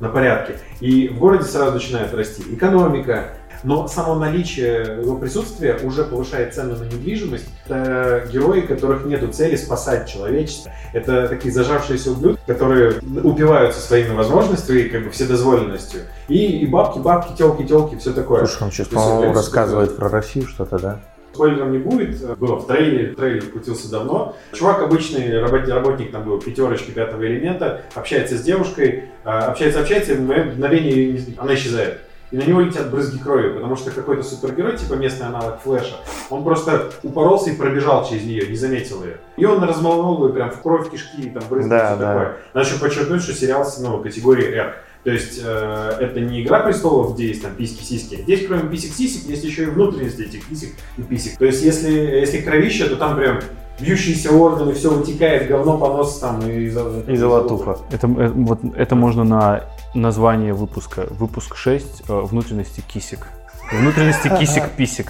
на порядке. И в городе сразу начинает расти экономика. Но само наличие его присутствия уже повышает цену на недвижимость. Это герои, которых нету цели спасать человечество. Это такие зажавшиеся ублюдки, которые упиваются своими возможностями и вседозволенностью. И бабки, телки, все такое. Слушай, он сейчас, по-моему, рассказывает про Россию что-то, да? Спойлером не будет. Было в трейлер крутился давно. Чувак, обычный работник, пятерочки пятого элемента, общается с девушкой, общается, и в мгновение она исчезает. И на него летят брызги крови, потому что какой-то супергерой, местный аналог Флэша, он просто упоролся и пробежал через нее, не заметил ее. И он размолвал ее прям в кровь, кишки, брызги, все такое. Надо еще подчеркнуть, что сериал категории R. То есть это не «Игра престолов», где есть письки-сиськи. Здесь кроме писек-сисек есть еще и внутренности этих писек и писек. То есть если кровища, то там прям бьющиеся органы, все вытекает, говно, понос и золотуха. Это можно на название выпуска. Выпуск 6 «Внутренности кисек». Внутренности кисек-писек.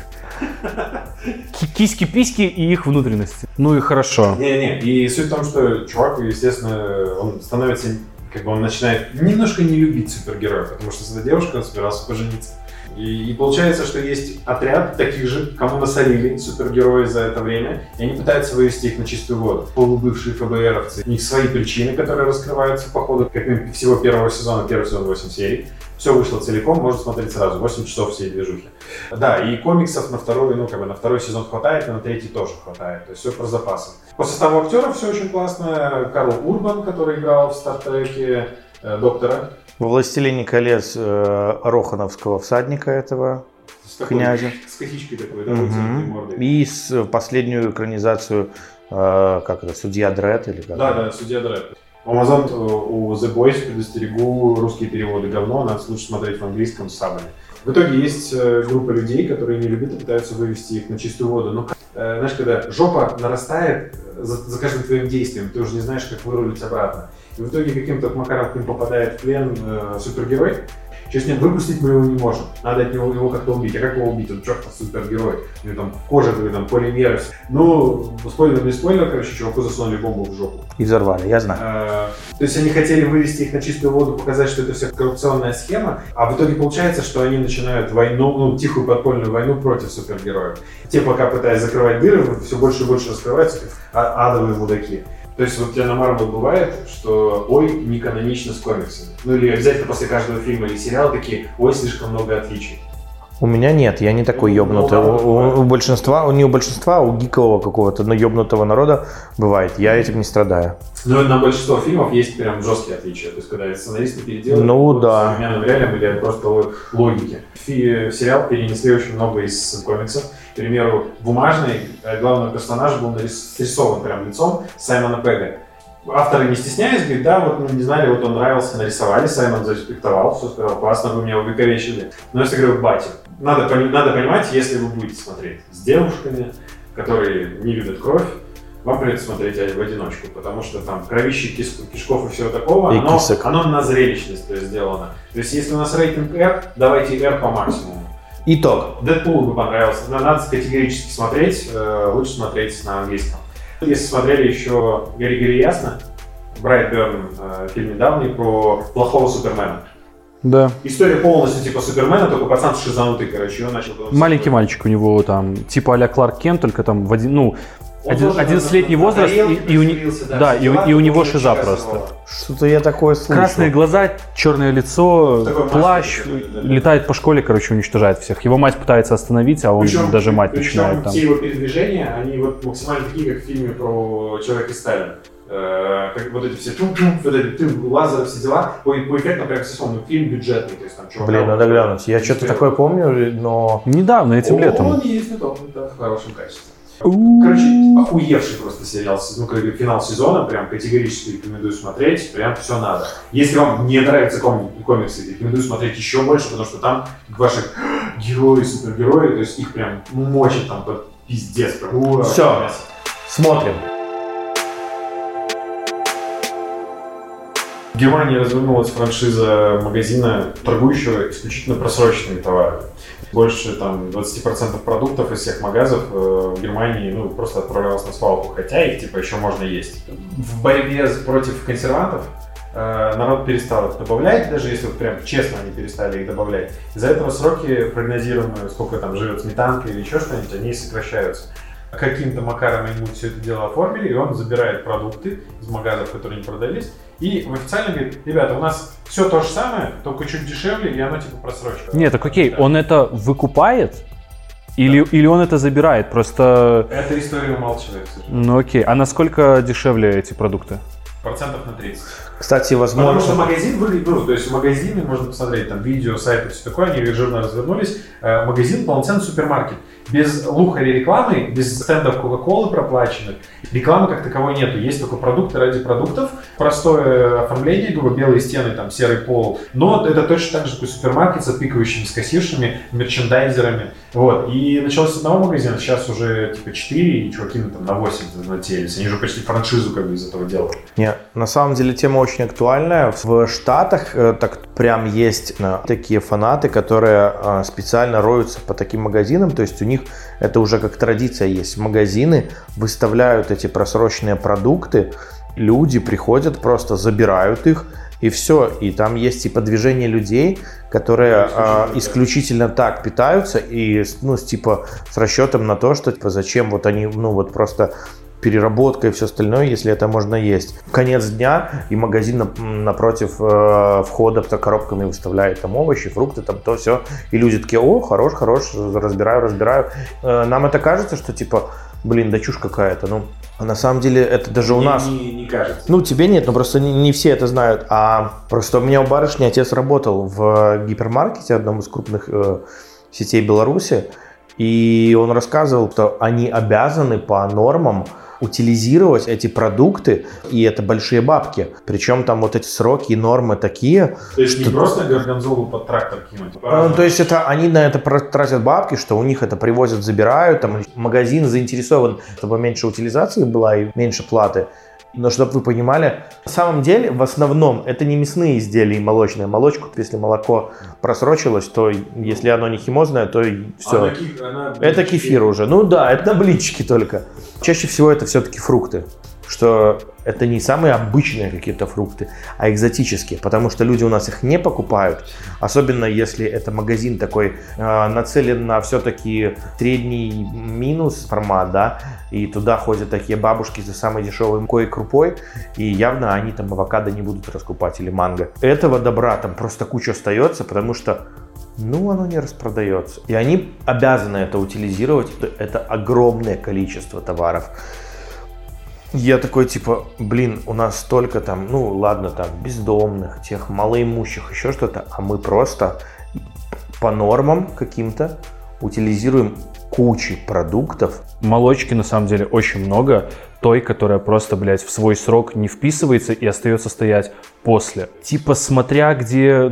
Киськи-письки и их внутренности. Ну и хорошо. Не-не, и суть в том, что чувак, естественно, он становится... он начинает немножко не любить супергероев, потому что с этой девушкой он собирался пожениться. И получается, что есть отряд таких же, кому насолили супергерои за это время, и они пытаются вывести их на чистую воду. Полубывшие ФБРовцы, у них свои причины, которые раскрываются по ходу всего первого сезона, первый сезон 8 серий. Все вышло целиком, можно смотреть сразу, 8 часов всей движухи. Да, и комиксов на второй, на второй сезон хватает, и на третий тоже хватает, то есть все про запасы. По составу актеров все очень классно. Карл Урбан, который играл в «Стартреке» доктора. Во «Властелине колец» рохановского всадника этого, князя. С косичкой такой, да, мордой. И последнюю экранизацию, «Судья Дредд» или как? Да, «Судья Дредд». Amazon у The Boys предостерегу русские переводы говно, надо лучше смотреть в английском с сабами. В итоге есть группа людей, которые не любят и пытаются вывести их на чистую воду. Но, знаешь, когда жопа нарастает за каждым твоим действием, ты уже не знаешь, как вырулить обратно. И в итоге каким-то макаром к ним попадает в плен супергерой. Через нет, выпустить мы его не можем, надо от него его как-то убить. А как его убить? Он чертов супергерой, у него кожа, полимеры. Спойлер, не спойлер, чуваку засунули бомбу в жопу. И взорвали, я знаю. То есть они хотели вывести их на чистую воду, показать, что это все коррупционная схема, а в итоге получается, что они начинают войну, тихую подпольную войну против супергероев. Те, пока пытаясь закрывать дыры, все больше и больше раскрываются, адовые мудаки. То есть вот у тебя на Marvel бывает, что ой, не канонично с комиксами. Или обязательно после каждого фильма или сериала такие, ой, слишком много отличий. У меня нет, я не такой ёбнутый. У большинства, не у большинства, а у гикового какого-то ёбнутого народа бывает. Я этим не страдаю. Но на большинство фильмов есть прям жесткие отличия. То есть когда сценаристы переделывают с современным реалием или просто логики. В сериал перенесли очень много из комиксов. К примеру, бумажный главный персонаж был срисован прям лицом Саймона Пегга. авторы, не стесняясь, говорит, да, вот мы не знали, вот он нравился, нарисовали, Саймон зареспектовал, все сказал, классно, вы меня увековечили. Но если, говорю, батя, надо понимать, если вы будете смотреть с девушками, которые не любят кровь, вам придется смотреть в одиночку, потому что там кровище, кишков и всего такого, и оно на зрелищность то есть, сделано. То есть если у нас рейтинг R, давайте R по максимуму. Итог. Дэдпул бы понравился, надо категорически смотреть, лучше смотреть на английском. Если смотрели еще «Гори-гори ясно», Брайт Берн, фильм недавний про плохого Супермена. Да. История полностью типа Супермена, только пацан шизанутый, короче, он начал... Маленький мальчик у него там, типа а-ля Кларк Кент, только там в один, ну... 11-летний возраст, и у него шиза просто. Что-то я такое слышал. Красные глаза, черное лицо, плащ, летает по школе, короче, уничтожает всех. Его мать пытается остановить, а он даже мать начинает там. Все его передвижения, они вот максимально такие, как в фильме про Человека из Стали. Как вот эти все чум-чум, вот эти лазеры, все дела. По эффектам прям все вспомнил. Фильм бюджетный, то есть там чувак. Блин, надо глянуть. Я что-то такое помню, но... Недавно, этим летом. Он есть, да, в хорошем качестве. Короче, охуевший просто сериал, ну, финал сезона, прям категорически рекомендую смотреть, прям все надо. Если вам не нравятся комиксы, рекомендую смотреть еще больше, потому что там ваших героев, супергероев, то есть их прям мочат там под пиздец. Прям. Ура, все, мясо. Смотрим. В Германии развернулась франшиза магазина, торгующего исключительно просроченными товарами. Больше там, 20% продуктов из всех магазов в Германии ну, просто отправлялось на свалку, хотя их типа еще можно есть. В борьбе против консервантов народ перестал их добавлять, даже если вот прям честно они перестали их добавлять. Из-за этого сроки прогнозируемые, сколько там живет сметанка или еще что-нибудь, они сокращаются. Каким-то макаром ему все это дело оформили, и он забирает продукты из магазов, которые не продались, и официально говорит, ребята, у нас все то же самое, только чуть дешевле, и оно типа просрочено. Нет, так окей, да. Он это выкупает? Или он это забирает? Просто... Эта история умалчивает. Ну окей, а насколько дешевле эти продукты? 30%. Кстати, возможно... Потому что магазин выглядит круто, то есть в магазине можно посмотреть там видео, сайты, все такое, они жирно развернулись, магазин полноценный супермаркет. Без лухари рекламы, без стендов Кока-Колы проплаченных, рекламы как таковой нету. Есть только продукты ради продуктов, простое оформление, грубо, белые стены, там, серый пол. Но это точно так же, как и супермаркет с отпикивающими, с кассиршами, мерчендайзерами. Вот. И началось с одного магазина, сейчас уже типа 4, и чуваки там, на 8 нателись. Они же почти франшизу как бы из этого делают. Нет, на самом деле тема очень актуальная. В Штатах так прям есть такие фанаты, которые специально роются по таким магазинам, то есть у них это уже как традиция есть. Магазины выставляют эти просроченные продукты, люди приходят, просто забирают их, и все. И там есть типа движение людей, которые исключительно так питаются, и ну, типа с расчетом на то, что типа, зачем вот они, ну вот просто переработка и все остальное, если это можно есть. В конец дня и магазин напротив входа коробками выставляет там овощи, фрукты, там то все. И люди такие, о, хорош, хорош, разбираю. Нам это кажется, что типа, блин, да чушь какая-то. Ну, а на самом деле это даже у нас... Не кажется. Ну, тебе нет, но просто не все это знают. А просто у меня у барышни отец работал в гипермаркете, одном из крупных сетей Беларуси. И он рассказывал, что они обязаны по нормам утилизировать эти продукты, и это большие бабки. Причем там вот эти сроки и нормы такие. То есть что... не просто горгонзолу под трактор кинуть? Ну, то есть это, они на это тратят бабки, что у них это привозят, забирают. Там, магазин заинтересован, чтобы меньше утилизации была и меньше платы. Но чтобы вы понимали, на самом деле, в основном, это не мясные изделия и молочные. Молочку, если молоко просрочилось, то если оно не химозное, то все. Это кефир уже. Ну да, это на блинчики только. Чаще всего это все-таки фрукты. Что это не самые обычные какие-то фрукты, а экзотические. Потому что люди у нас их не покупают. Особенно если это магазин такой нацелен на все-таки средний минус формат, да. И туда ходят такие бабушки за самой дешевой мукой и крупой. И явно они там авокадо не будут раскупать или манго. Этого добра там просто куча остается, потому что ну, оно не распродается. И они обязаны это утилизировать. Это огромное количество товаров. Я такой, типа, блин, у нас столько там, ну ладно, там, бездомных, тех малоимущих, еще что-то, а мы просто по нормам каким-то утилизируем кучи продуктов. Молочки, на самом деле, очень много. Той, которая просто, блядь, в свой срок не вписывается и остается стоять после. Типа, смотря где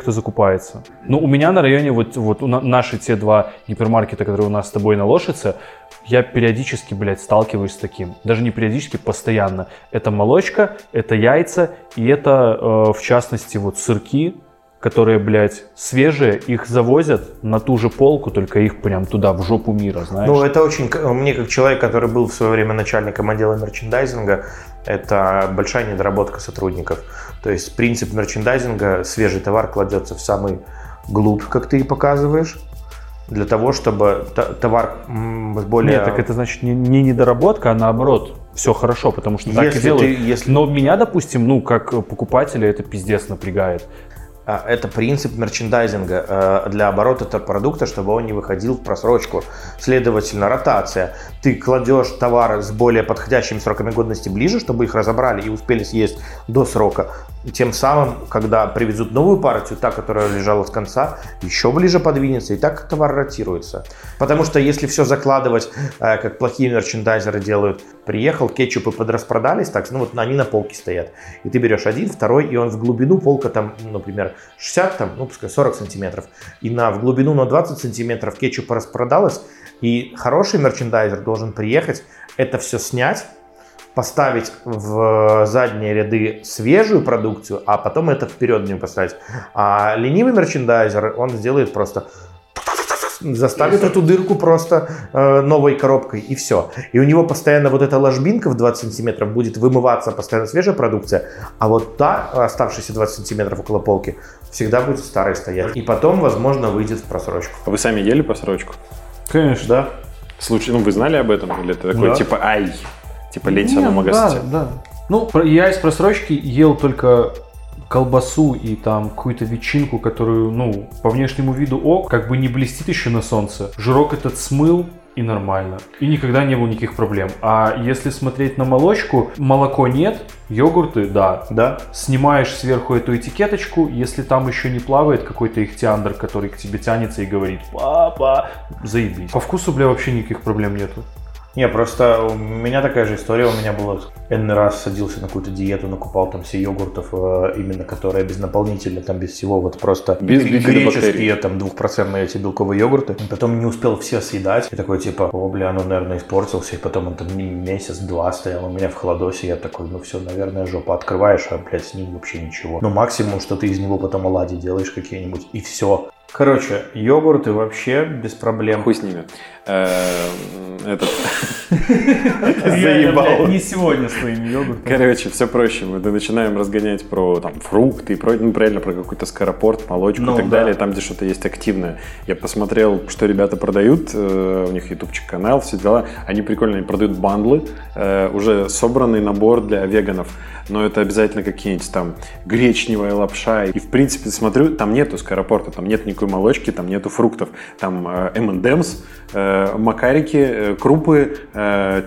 кто закупается. Ну, у меня на районе, вот наши те два гипермаркета, которые у нас с тобой на Лошице, я периодически, блядь, сталкиваюсь с таким. Даже не периодически, постоянно. Это молочка, это яйца и это, в частности, вот сырки, которые, блядь, свежие, их завозят на ту же полку, только их прям туда, в жопу мира, знаешь? Ну, это очень... Мне, как человек, который был в свое время начальником отдела мерчендайзинга, это большая недоработка сотрудников. То есть принцип мерчендайзинга — свежий товар кладется в самый глубь, как ты и показываешь, для того, чтобы товар более... Нет, так это значит не недоработка, а наоборот... Все хорошо, потому что так и делают. Но меня, допустим, ну, как покупателя это пиздец напрягает. Это принцип мерчендайзинга для оборота этого продукта, чтобы он не выходил в просрочку. Следовательно, ротация. Ты кладешь товары с более подходящими сроками годности ближе, чтобы их разобрали и успели съесть до срока. Тем самым, когда привезут новую партию, та, которая лежала с конца, еще ближе подвинется, и так товар ротируется. Потому что если все закладывать, как плохие мерчендайзеры делают, приехал, кетчупы подраспродались, так, ну вот они на полке стоят. И ты берешь один, второй, и он в глубину полка там, например, 60, там, ну пускай 40 сантиметров, и в глубину на 20 сантиметров кетчупа распродалось, и хороший мерчендайзер должен приехать, это все снять, поставить в задние ряды свежую продукцию, а потом это в переднюю поставить. А ленивый мерчендайзер, он сделает просто... заставит эту дырку просто новой коробкой, и все. И у него постоянно вот эта ложбинка в 20 сантиметров будет вымываться, постоянно свежая продукция, а вот та, оставшаяся 20 сантиметров около полки, всегда будет старой стоять. И потом, возможно, выйдет в просрочку. А вы сами ели просрочку? Конечно. Да. Случай, ну вы знали об этом? Или это такой, да, типа, ай, типа лень себя намагасить? Да. Ну, я из просрочки ел только... колбасу и там какую-то ветчинку, которую, ну, по внешнему виду как бы не блестит еще на солнце. Жирок этот смыл, и нормально. И никогда не было никаких проблем. А если смотреть на молочку, молоко нет, йогурты, да. Снимаешь сверху эту этикеточку, если там еще не плавает какой-то ихтиандр, который к тебе тянется и говорит: папа, заебись. По вкусу, бля, вообще никаких проблем нету. Не, просто у меня такая же история, у меня было энный раз садился на какую-то диету, накупал там все йогуртов, именно которые без наполнителя, там без всего, вот просто без греческие, там 2% эти белковые йогурты. Потом не успел все съедать, и такой типа, он, наверное, испортился, и потом он там месяц-два стоял у меня в холодосе, я такой, ну все, наверное, жопа, открываешь, а, блядь, с ним вообще ничего. Ну максимум, что ты из него потом оладьи делаешь какие-нибудь, и все. Короче, йогурты вообще без проблем. Хуй с ними. Этот... Заебал. Не сегодня своими йогуртами. Короче, все проще. Мы начинаем разгонять про там фрукты, ну правильно, про какой-то скоропорт, молочку и так далее. Там, где что-то есть активное. Я посмотрел, что ребята продают. У них ютубчик-канал, все дела. Они прикольно, они продают бандлы. Уже собранный набор для веганов. Но это обязательно какие-нибудь там гречневая лапша. И в принципе, смотрю, там нету скоропорта, там нет никакой молочки, там нету фруктов, там M&M's, макарики, крупы,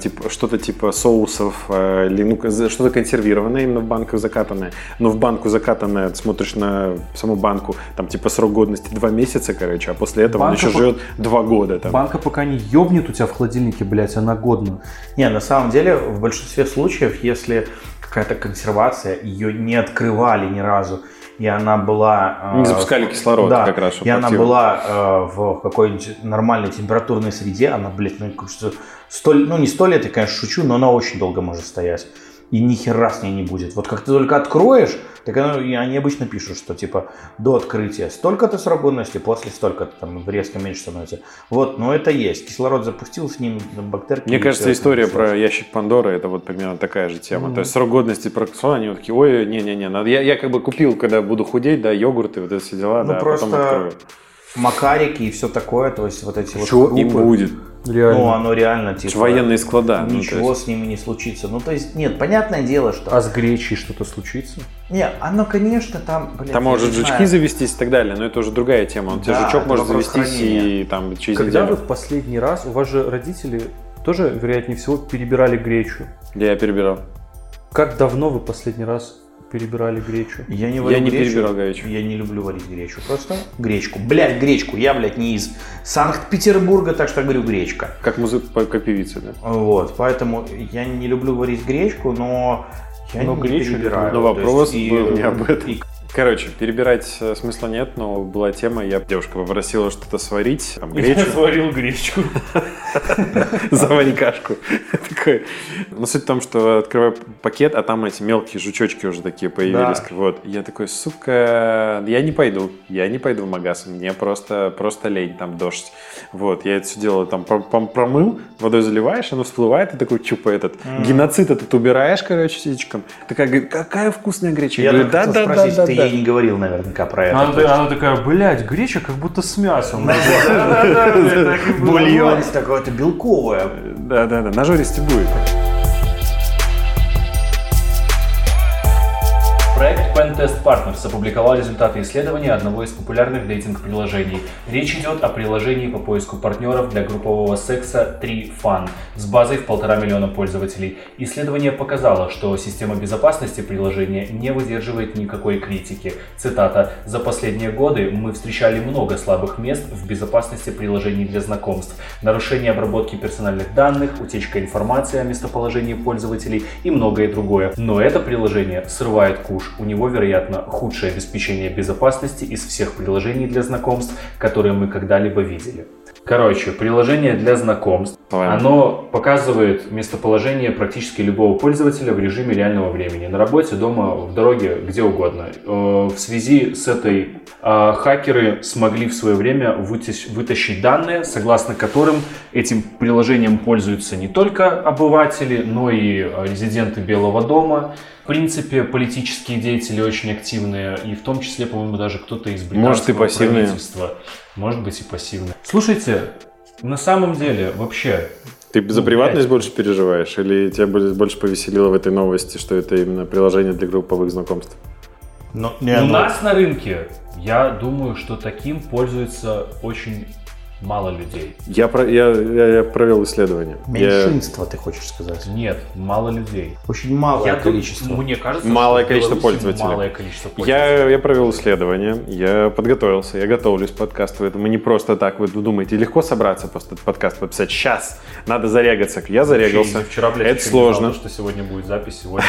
типа, что-то типа соусов, что-то консервированное, именно в банку закатанное. Но в банку закатанное, смотришь на саму банку, там типа срок годности 2 месяца, короче, а после этого банка он еще живет 2 года. Там. Банка пока не ёбнет у тебя в холодильнике, блядь, она годна. Не, на самом деле, в большинстве случаев, если какая-то консервация, ее не открывали ни разу, и она была... Не запускали кислород, да, как раз. И она была в какой-нибудь нормальной температурной среде. Она, блядь, не 100 лет, я, конечно, шучу, но она очень долго может стоять. И ни хера с ней не будет. Вот как ты только откроешь, так они обычно пишут, что типа до открытия столько-то срок годности, после столько-то, там резко меньше становится. Вот, но это есть. Кислород запустил, с ним бактерии. Мне кажется, история про ящик Пандоры, это вот примерно такая же тема. То есть срок годности проксона, они вот такие, ой, не-не-не, я как бы купил, когда буду худеть, да, йогурты, вот это все дела, да, просто... потом открою. Макарики и все такое, то есть вот эти что вот крупы. Что и будет. Реально. Ну, оно реально, типа... Военные склада. Ничего с ними не случится. Ну, то есть, нет, понятное дело, что... А с гречей что-то случится? Нет, оно, конечно, там... Блядь, там может жучки завестись и так далее, но это уже другая тема. Он тебе жучок может завестись хранения. И там через неделю. Когда вы в последний раз... У вас же родители тоже, вероятнее всего, перебирали гречу. Я перебирал. Как давно вы последний раз... перебирали гречу. Я не варю гречу. Я не люблю варить гречу. Просто гречку. Блядь, гречку. Я, блядь, не из Санкт-Петербурга, так что я говорю гречка. Как музыка, как певица, да? Вот. Поэтому я не люблю варить гречку, но я не перебираю. Но вопрос был не об этом. Короче, перебирать смысла нет, но была тема, я девушка попросила что-то сварить, там гречку. Я сварил гречку. Завари кашку. Но суть в том, что открываю пакет, а там эти мелкие жучочки уже такие появились. Вот. Я такой, сука, я не пойду в магаз, мне просто лень, там дождь. Вот, я это все дело там промыл, водой заливаешь, оно всплывает, и такой, чупа этот, геноцид этот убираешь, короче, ситечком. Такая, говорит, какая вкусная гречка. Я говорю, да-да-да-да. Я не говорил наверняка про это. Она такая, блядь, греча как будто с мясом. Бульон такое-то белковое. Да-да-да, на жористе будет. Проект Pentest Partners опубликовал результаты исследования одного из популярных дейтинг-приложений. Речь идет о приложении по поиску партнеров для группового секса 3fun с базой в 1,5 миллиона пользователей. Исследование показало, что система безопасности приложения не выдерживает никакой критики. Цитата: «За последние годы мы встречали много слабых мест в безопасности приложений для знакомств. Нарушение обработки персональных данных, утечка информации о местоположении пользователей и многое другое. Но это приложение срывает куш. У него, вероятно, худшее обеспечение безопасности из всех приложений для знакомств, которые мы когда-либо видели». Короче, приложение для знакомств, оно показывает местоположение практически любого пользователя в режиме реального времени. На работе, дома, в дороге, где угодно. В связи с этой хакеры смогли в свое время вытащить данные, согласно которым этим приложением пользуются не только обыватели, но и резиденты Белого дома. В принципе, политические деятели очень активные, и в том числе, по-моему, даже кто-то из британского правительства. Может быть и пассивные. Слушайте, на самом деле, вообще... Ты за приватность больше переживаешь? Или тебя больше повеселило в этой новости, что это именно приложение для групповых знакомств? У нас на рынке, я думаю, что таким пользуется очень мало людей. Я провел исследование. Меньшинство, ты хочешь сказать? Нет, мало людей. Очень малое количество. Мне кажется, малое количество пользователей. Я провел исследование, я подготовился, я готовлюсь к подкасту. Это мы не просто так, вы думаете, легко собраться просто подкаст подписать. Сейчас надо зарегаться. Я зарегался. Вчера, блядь, это сложно. Потому что сегодня будет запись, сегодня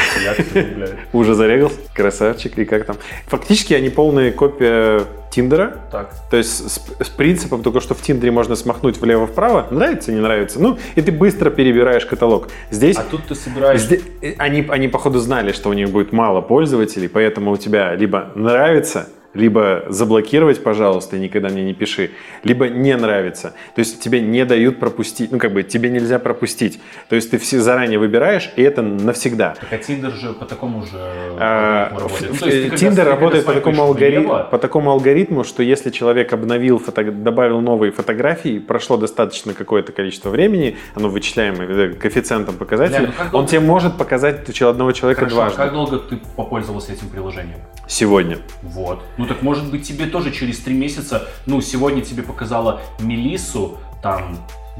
блядь. Уже зарегался? Красавчик. И как там? Фактически они полная копия Тиндера. Так. То есть с принципом только, что в Тиндере можно смахнуть влево-вправо. Нравится, не нравится. Ну, и ты быстро перебираешь каталог. Здесь... А тут ты собираешь... Здесь, они, походу, знали, что у них будет мало пользователей, поэтому у тебя либо нравится, либо заблокировать, пожалуйста, и никогда мне не пиши, либо не нравится. То есть тебе не дают пропустить, ну, как бы тебе нельзя пропустить. То есть ты все заранее выбираешь, и это навсегда. Так, а Тиндер же по такому же алгоритму. Тиндер работает по такому алгоритму, что если человек обновил, добавил новые фотографии, прошло достаточно какое-то количество времени, оно вычисляемое коэффициентом показателя, он тебе может показать одного человека дважды. Как долго ты попользовался этим приложением? Сегодня. Вот. Ну так может быть тебе тоже через 3 месяца, ну сегодня тебе показала Мелиссу, там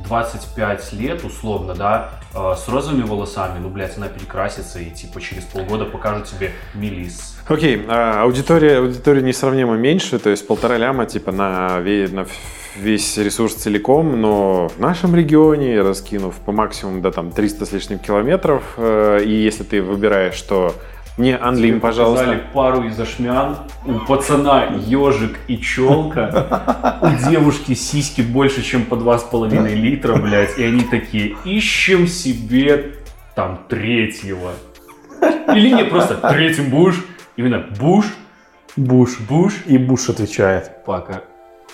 25 лет условно, да, с розовыми волосами, ну блять, она перекрасится и типа через полгода покажут тебе Мелисс. Окей, аудитория несравнимо меньше, то есть 1,5 ляма типа на весь ресурс целиком, но в нашем регионе, раскинув по максимуму, да, там 300 с лишним километров, и если ты выбираешь, что не анлим, пожалуйста. Тебе показали пару из ашмян, у пацана ежик и челка, у девушки сиськи больше, чем по 2,5 литра, блядь, и они такие, ищем себе там третьего. Или не просто третьим Буш, именно Буш. И Буш отвечает. Пока.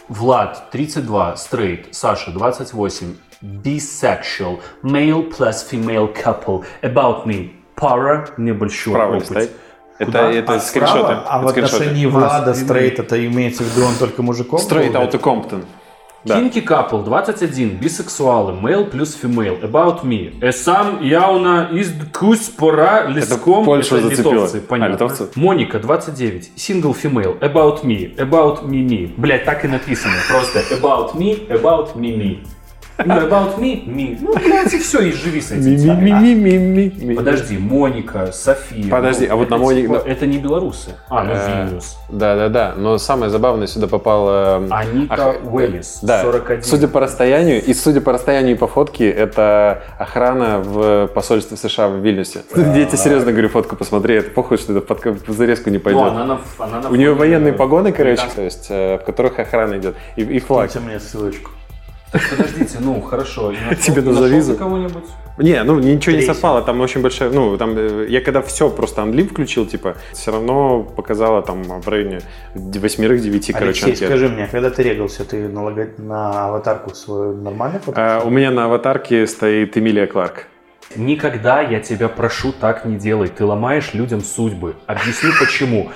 Влад, 32, стрейт, Саша, 28, bisexual, male plus female couple, about me. Пара, небольшой опыт. Это скриншоты. Справа, а это в отношении Влада стрейт, это имеется в виду он только мужиком? Стрейт, out of Compton. Кинки couple, 21, бисексуалы, male плюс female, about me. Эсам явно из кусь пора леском. Польшу зацепило. Понятно. Моника, 29, single female, about me, me. Блять, так и написано. Просто about me, me. You about me? Me. Ну, блядь, и все, и живи с этим. Ми-ми-ми-ми-ми. Подожди, Моника, София. Подожди, а вот на Монике... Это не белорусы. А, ну, Вильнюс. Да-да-да, но самое забавное, сюда попала... Анита Уэллис, 41. Судя по расстоянию, и судя по расстоянию и по фотке, это охрана в посольстве США в Вильнюсе. Я тебе серьезно говорю, фотку посмотри, это похуй, что это в зарезку не пойдет. У нее военные погоны, короче, то есть, в которых охрана идет, и флаг. Дайте мне ссылочку. Так, подождите, ну, хорошо. Тебе на визу кого-нибудь? Не, ну, ничего не совпало, там очень большая, ну, там, я когда все просто анлим включил, типа, все равно показала там в районе 8-9, короче, анкет. Алексей, скажи мне, когда ты регался, ты на аватарку свою нормально фотографировал? У меня на аватарке стоит Эмилия Кларк. Никогда, я тебя прошу, так не делай, ты ломаешь людям судьбы. Объясню, почему.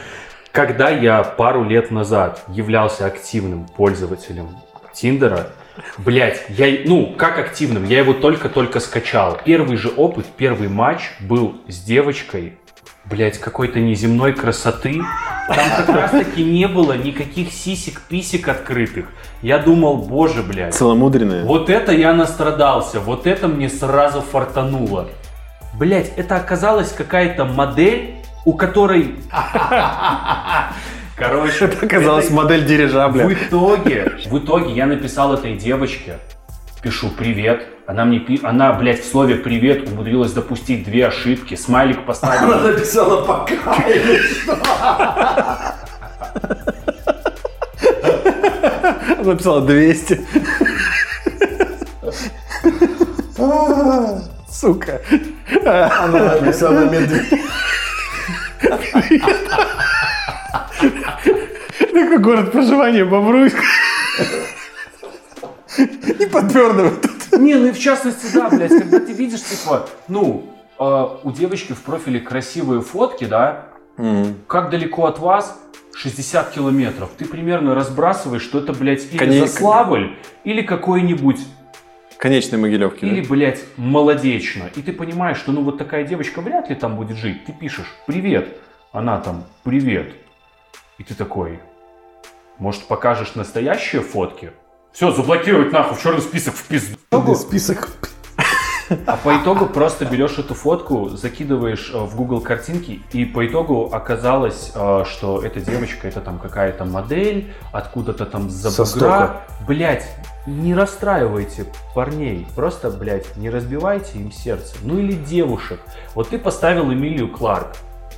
Когда я пару лет назад являлся активным пользователем Тиндера, блять, я, ну, как активным, я его только-только скачал. Первый же опыт, первый матч был с девочкой, блять, какой-то неземной красоты. Там как раз-таки не было никаких сисек-писек открытых. Я думал, боже, блять. Целомудренные. Вот это я настрадался, вот это мне сразу фартануло. Блять, это оказалась какая-то модель, у которой... Короче, это оказалась модель дирижабля. В итоге я написал этой девочке, пишу «Привет». Она, блядь, в слове «Привет» умудрилась допустить 2 ошибки. Смайлик поставила. Она написала «Пока» или что? Она написала 200. Сука. Она написала «Медведь». Такой город проживания Бобруйск. И подпёрдывает тут. Не, ну и в частности, да, блядь, когда ты видишь, типа, ну, у девочки в профиле красивые фотки, да, как далеко от вас, 60 километров, ты примерно разбрасываешь, что это, блядь, или Заславль, или какой-нибудь... Конечной Могилевки. Или, да? Блядь, Молодечно. И ты понимаешь, что, ну, вот такая девочка вряд ли там будет жить. Ты пишешь «Привет», она там «Привет». И ты такой, может, покажешь настоящие фотки? Все, заблокировать нахуй, в черный список, в пизду. Список. А по итогу просто берешь эту фотку, закидываешь в Google картинки, и по итогу оказалось, что эта девочка, это там какая-то модель, откуда-то там забыла. Блять, не расстраивайте парней, просто, блять, не разбивайте им сердце. Ну или девушек. Вот ты поставил Эмилию Кларк.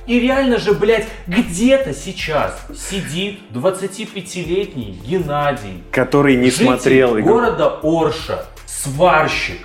И реально же, блядь, где-то сейчас сидит 25-летний Геннадий, который не смотрел игру, города Орша, сварщик,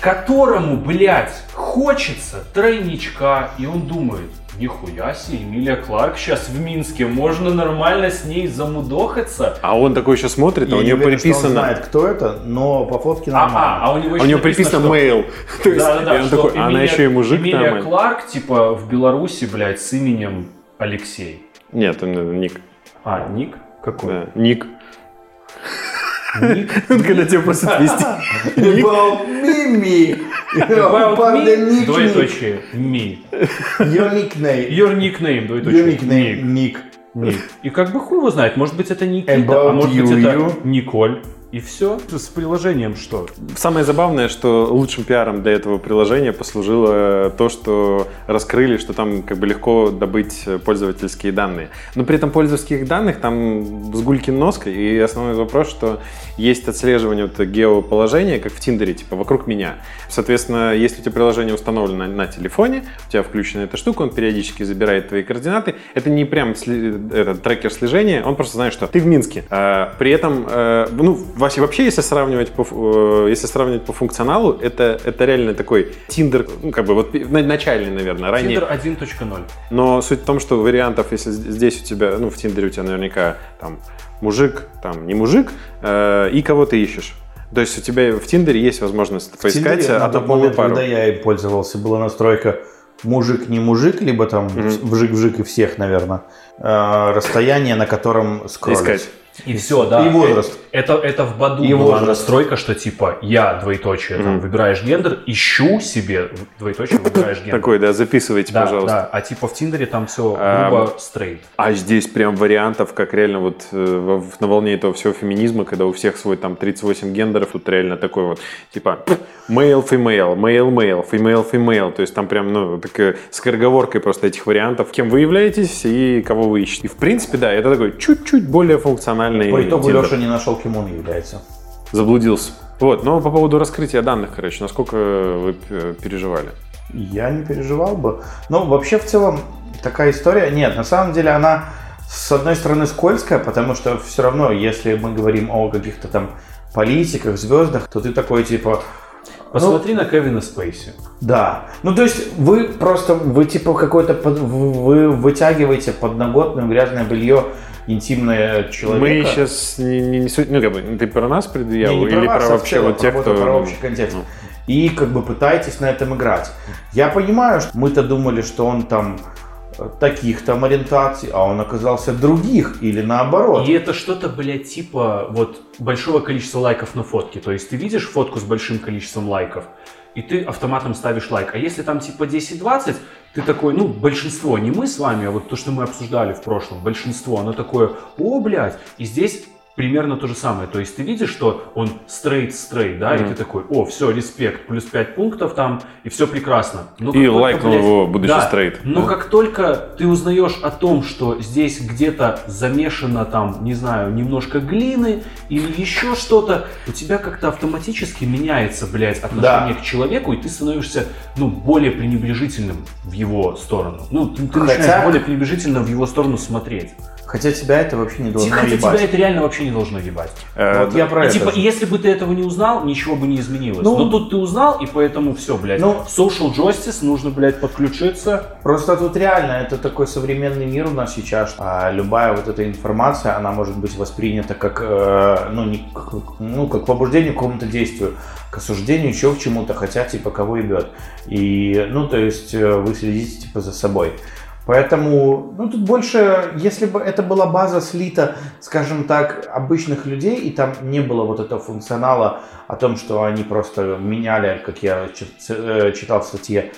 которому, блядь, хочется тройничка, и он думает, нихуя себе, Эмилия Кларк сейчас в Минске, можно нормально с ней замудохаться. А он такой еще смотрит, а у нее приписано... Он знает, кто это, но по фотке нормально. А у него еще приписано mail. Да-да-да, она еще и мужик нормально. Эмилия Кларк, типа, в Беларуси, блядь, с именем Алексей. Нет, Ник. А, Ник? Какой? Да, Ник. Ник? Когда тебя просят вести. About me. About me. Двоеточие. Me. Your nickname. Your nickname. Двоеточие. Your nickname. Ник. И как бы хуй его знает. Может быть, это Никита, а может быть, это Николь. И все. С приложением что? Самое забавное, что лучшим пиаром для этого приложения послужило то, что раскрыли, что там как бы легко добыть пользовательские данные. Но при этом пользовательских данных там с гулькин нос, и основной вопрос, что есть отслеживание вот геоположения, как в Тиндере, типа вокруг меня. Соответственно, если у тебя приложение установлено на телефоне, у тебя включена эта штука, он периодически забирает твои координаты. Это не прям трекер слежения, он просто знает, что ты в Минске. При этом, ну, вообще, если сравнивать по функционалу, это реально такой Tinder, ну, как бы, вот начальный, наверное, ранее. Tinder 1.0. Но суть в том, что вариантов, если здесь у тебя, ну, в Tinder у тебя наверняка там мужик, там не мужик, и кого ты ищешь. То есть у тебя в Tinder есть возможность поискать однополую пару. Когда я и пользовался, была настройка мужик, не мужик, либо там вжик-вжик и всех, наверное, расстояние, на котором скроллить. Искать. И все, да. И возраст. Это в Баду и была настройка, что типа я, двоеточие, там, выбираешь гендер, ищу себе, двоеточие, выбираешь гендер. Такой, да, записывайте, да, пожалуйста. Да. А типа в Тиндере там все грубо стрейт. А здесь прям вариантов, как реально вот на волне этого всего феминизма, когда у всех свой там 38 гендеров, тут реально такой вот, типа, male-female, male-male, female-female. То есть там прям, ну, так, скороговоркой просто этих вариантов, кем вы являетесь и кого вы ищете. И в принципе, да, это такой чуть-чуть более функциональный. По итогу Леша не нашел, кем он является. Заблудился. Вот, но по поводу раскрытия данных, короче, насколько вы переживали? Я не переживал бы. Ну, вообще, в целом, такая история, нет, на самом деле, она, с одной стороны, скользкая, потому что все равно, если мы говорим о каких-то там политиках, звездах, то ты такой, типа... Посмотри на Кевина Спейси. Да. Ну, то есть, вы просто, вы, типа, какой-то, вы вытягиваете подноготное грязное белье интимное человека. Мы сейчас не суть, ну, как бы, ты про нас предъявил или про вообще вот тех, кто... Про общий контекст. И как бы пытаетесь на этом играть. Я понимаю, что мы-то думали, что он там таких там ориентаций, а он оказался других или наоборот. И это что-то, блядь, типа вот большого количества лайков на фотке. То есть ты видишь фотку с большим количеством лайков, и ты автоматом ставишь лайк. А если там типа 10-20, ты такой, ну, большинство, не мы с вами, а вот то, что мы обсуждали в прошлом, большинство, оно такое, о, блядь, и здесь примерно то же самое. То есть ты видишь, что он стрейт, да, и ты такой, о, все, респект, плюс 5 пунктов там, и все прекрасно. Но и лайкнул его, будучи стрейт. Но как только ты узнаешь о том, что здесь где-то замешано там, не знаю, немножко глины или еще что-то, у тебя как-то автоматически меняется, блядь, отношение к человеку, и ты становишься, ну, более пренебрежительным в его сторону. Ну, ты начинаешь более пренебрежительно в его сторону смотреть. Хотя тебя это вообще не должно ебать. Хотя тебя это реально вообще не должно ебать. Вот я про это. Типа, если бы ты этого не узнал, ничего бы не изменилось. Ну, но тут ты узнал, и поэтому все, блядь. Ну, social justice, нужно, блядь, подключиться. Просто тут реально, это такой современный мир у нас сейчас. А любая вот эта информация, она может быть воспринята как, как побуждение к какому-то действию, к осуждению, еще к чему-то, хотя, типа, кого ебет. И, ну, то есть, вы следите, типа, за собой. Поэтому, ну, тут больше, если бы это была база слита, скажем так, обычных людей, и там не было вот этого функционала о том, что они просто меняли, как я читал в статье,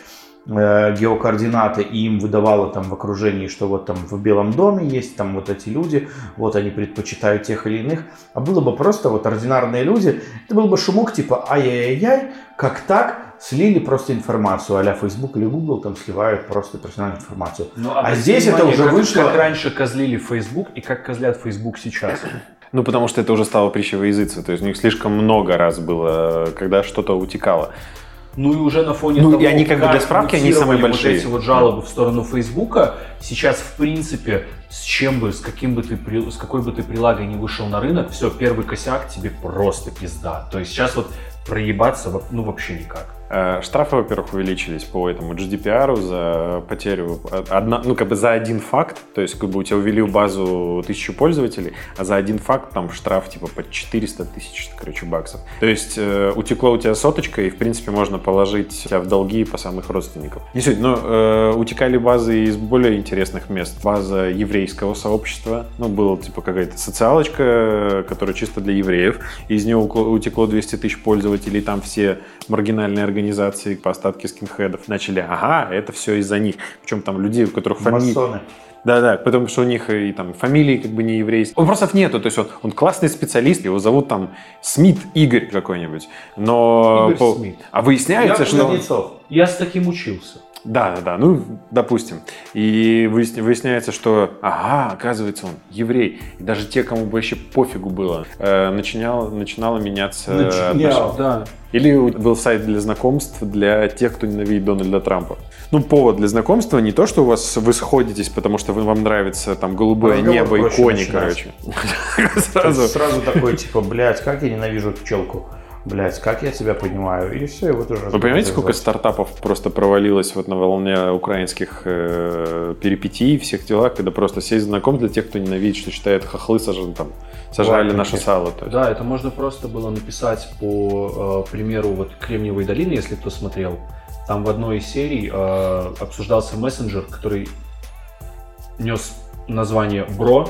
геокоординаты, и им выдавало там в окружении, что вот там в Белом доме есть там вот эти люди, вот они предпочитают тех или иных, а было бы просто вот ординарные люди, это был бы шумок типа ай-яй-яй, как так? Слили просто информацию, а-ля Facebook или Google там сливают просто персональную информацию. Ну, а здесь это уже вышло... Как раньше козлили Facebook и как козлят Facebook сейчас. Ну, потому что это уже стало притчей во языце, то есть у них слишком много раз было, когда что-то утекало. Ну и уже на фоне того, и они, как бы, для справки, они самые большие. Вот эти вот жалобы в сторону Фейсбука, сейчас, в принципе, с какой бы ты прилагой не вышел на рынок, все, первый косяк тебе просто пизда. То есть сейчас вот проебаться, ну, вообще никак. Штрафы, во-первых, увеличились по этому GDPR за потерю, за один факт, то есть как бы у тебя увели в базу 1000 пользователей, а за один факт там штраф типа под 400 тысяч, короче, баксов. То есть утекло у тебя соточка, и в принципе можно положить тебя в долги по самых родственников. Не суть, но утекали базы из более интересных мест. База еврейского сообщества, ну, была типа какая-то социалочка, которая чисто для евреев, из нее утекло 200 тысяч пользователей, там все маргинальные организации по остатке скинхедов начали, это все из-за них. Причем там людей, у которых фамилии... Да, потому что у них и там фамилии как бы не еврейские. Вопросов нету, то есть он классный специалист, его зовут там Смит Игорь какой-нибудь, но... Смит. А выясняется, Я с таким учился. Да, ну, допустим. И выясняется, что, оказывается, он еврей. И даже те, кому вообще пофигу было, начинало меняться... Да. Или был сайт для знакомств для тех, кто ненавидит Дональда Трампа. Ну, повод для знакомства не то, что вы сходитесь, потому что вам нравится там голубое небо и кони, короче. Сразу такой, типа, блядь, как я ненавижу пчелку. Блять, как я тебя понимаю, и все, и вот уже... Вы понимаете, сколько стартапов просто провалилось вот на волне украинских перипетий, всех делах, когда просто сесть знаком для тех, кто ненавидит, что считает хохлы сажали наше сало. Да, это можно просто было написать по примеру вот Кремниевой долины, если кто смотрел. Там в одной из серий обсуждался мессенджер, который нес название «Бро»,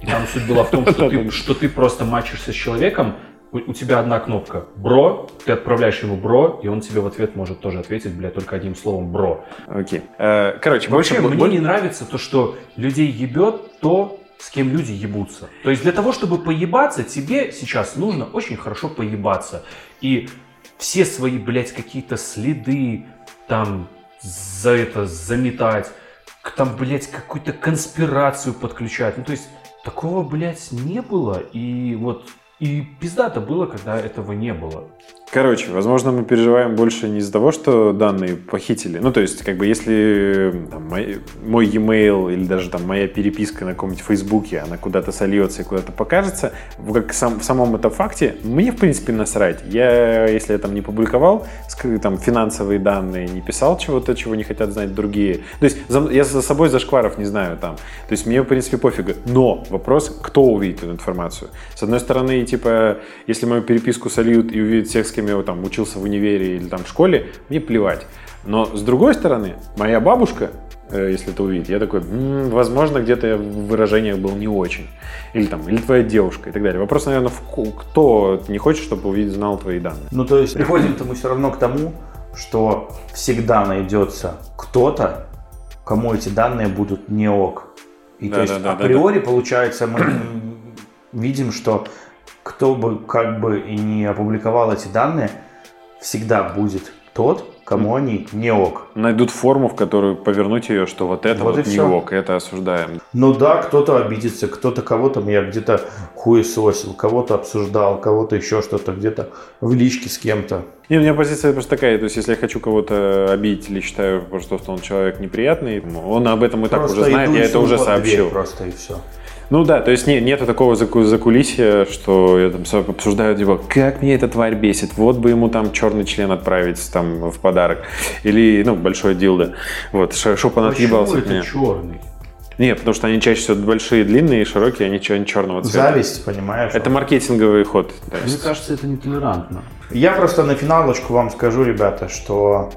И там суть была в том, что ты просто матчишься с человеком, у тебя одна кнопка «бро», ты отправляешь ему «бро», и он тебе в ответ может тоже ответить, бля, только одним словом «бро». Окей. Короче, вообще, мне не нравится то, что людей ебет то, с кем люди ебутся. То есть для того, чтобы поебаться, тебе сейчас нужно очень хорошо поебаться. И все свои, блядь, какие-то следы там за это заметать, там, блядь, какую-то конспирацию подключать. Ну, то есть такого, блядь, не было. И вот, и пиздато было, когда этого не было. Короче, возможно, мы переживаем больше не из-за того, что данные похитили. Ну, то есть, как бы, если там, мой e-mail или даже там моя переписка на каком-нибудь Фейсбуке, она куда-то сольется и куда-то покажется, как в самом этом факте, мне, в принципе, насрать. Я, если я там не публиковал там, финансовые данные, не писал чего-то, чего не хотят знать другие. То есть, я за собой зашкваров не знаю там. То есть, мне, в принципе, пофигу. Но вопрос, кто увидит эту информацию? С одной стороны, типа, если мою переписку сольют и увидят всех, с кем я там учился в универе или там в школе, мне плевать. Но с другой стороны, моя бабушка, если это увидит, я такой, возможно, где-то я в выражениях был не очень. Или там, или твоя девушка и так далее. Вопрос, наверное, кто не хочет, чтобы увидеть, знал твои данные. Ну, то есть приходим-то мы все равно к тому, что всегда найдется кто-то, кому эти данные будут не ок. И да, то есть априори получается, мы видим, что кто бы как бы и не опубликовал эти данные, всегда будет тот, кому они не ок. Найдут форму, в которую повернуть ее, что вот это вот не все ок, это осуждаем. Ну да, кто-то обидится, кто-то кого-то, я где-то хуесосил, кого-то обсуждал, кого-то еще что-то, где-то в личке с кем-то. Не, у меня позиция просто такая, то есть если я хочу кого-то обидеть или считаю, что он человек неприятный, он об этом и просто так уже знает, я это уже сообщил. Просто и все. Ну да, то есть нету такого закулисья, что я там обсуждаю, типа, как мне эта тварь бесит, вот бы ему там черный член отправить там в подарок. Или, ну, большое дилдо. Вот, чтоб он отъебался от меня. Почему это черный? Нет, потому что они чаще всего большие, длинные, широкие, они черного цвета. Зависть, понимаешь? Это маркетинговый ход. Мне кажется, это нетолерантно. Я просто на финалочку вам скажу, ребята, что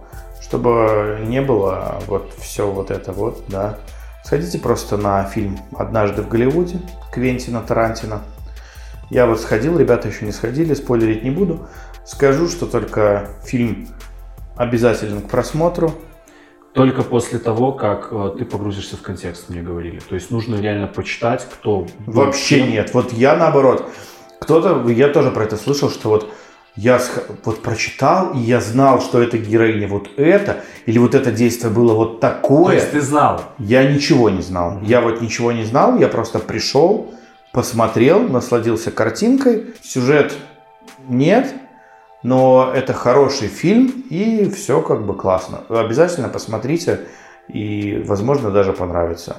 чтобы не было вот все вот это вот, да, сходите просто на фильм «Однажды в Голливуде» Квентина Тарантино. Я вот сходил, ребята еще не сходили, спойлерить не буду. Скажу, что только фильм обязателен к просмотру. Только после того, как ты погрузишься в контекст, мне говорили. То есть нужно реально почитать, кто... Вообще нет. Вот я наоборот. Кто-то, я тоже про это слышал, что вот я вот прочитал, и я знал, что эта героиня вот это, или вот это действие было вот такое. То есть ты знал? Я ничего не знал. Я вот ничего не знал, я просто пришел, посмотрел, насладился картинкой. Сюжет нет, но это хороший фильм, и все как бы классно. Обязательно посмотрите, и, возможно, даже понравится.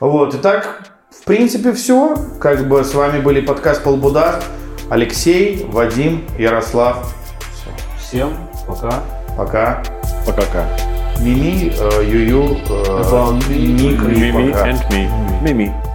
Вот, итак, в принципе, все. Как бы с вами были подкаст «Полбудаст». Алексей, Вадим, Ярослав. Всем пока. Пока. Пока-ка. Мими, Ю-Ю, Ник, Мими and me. Мими.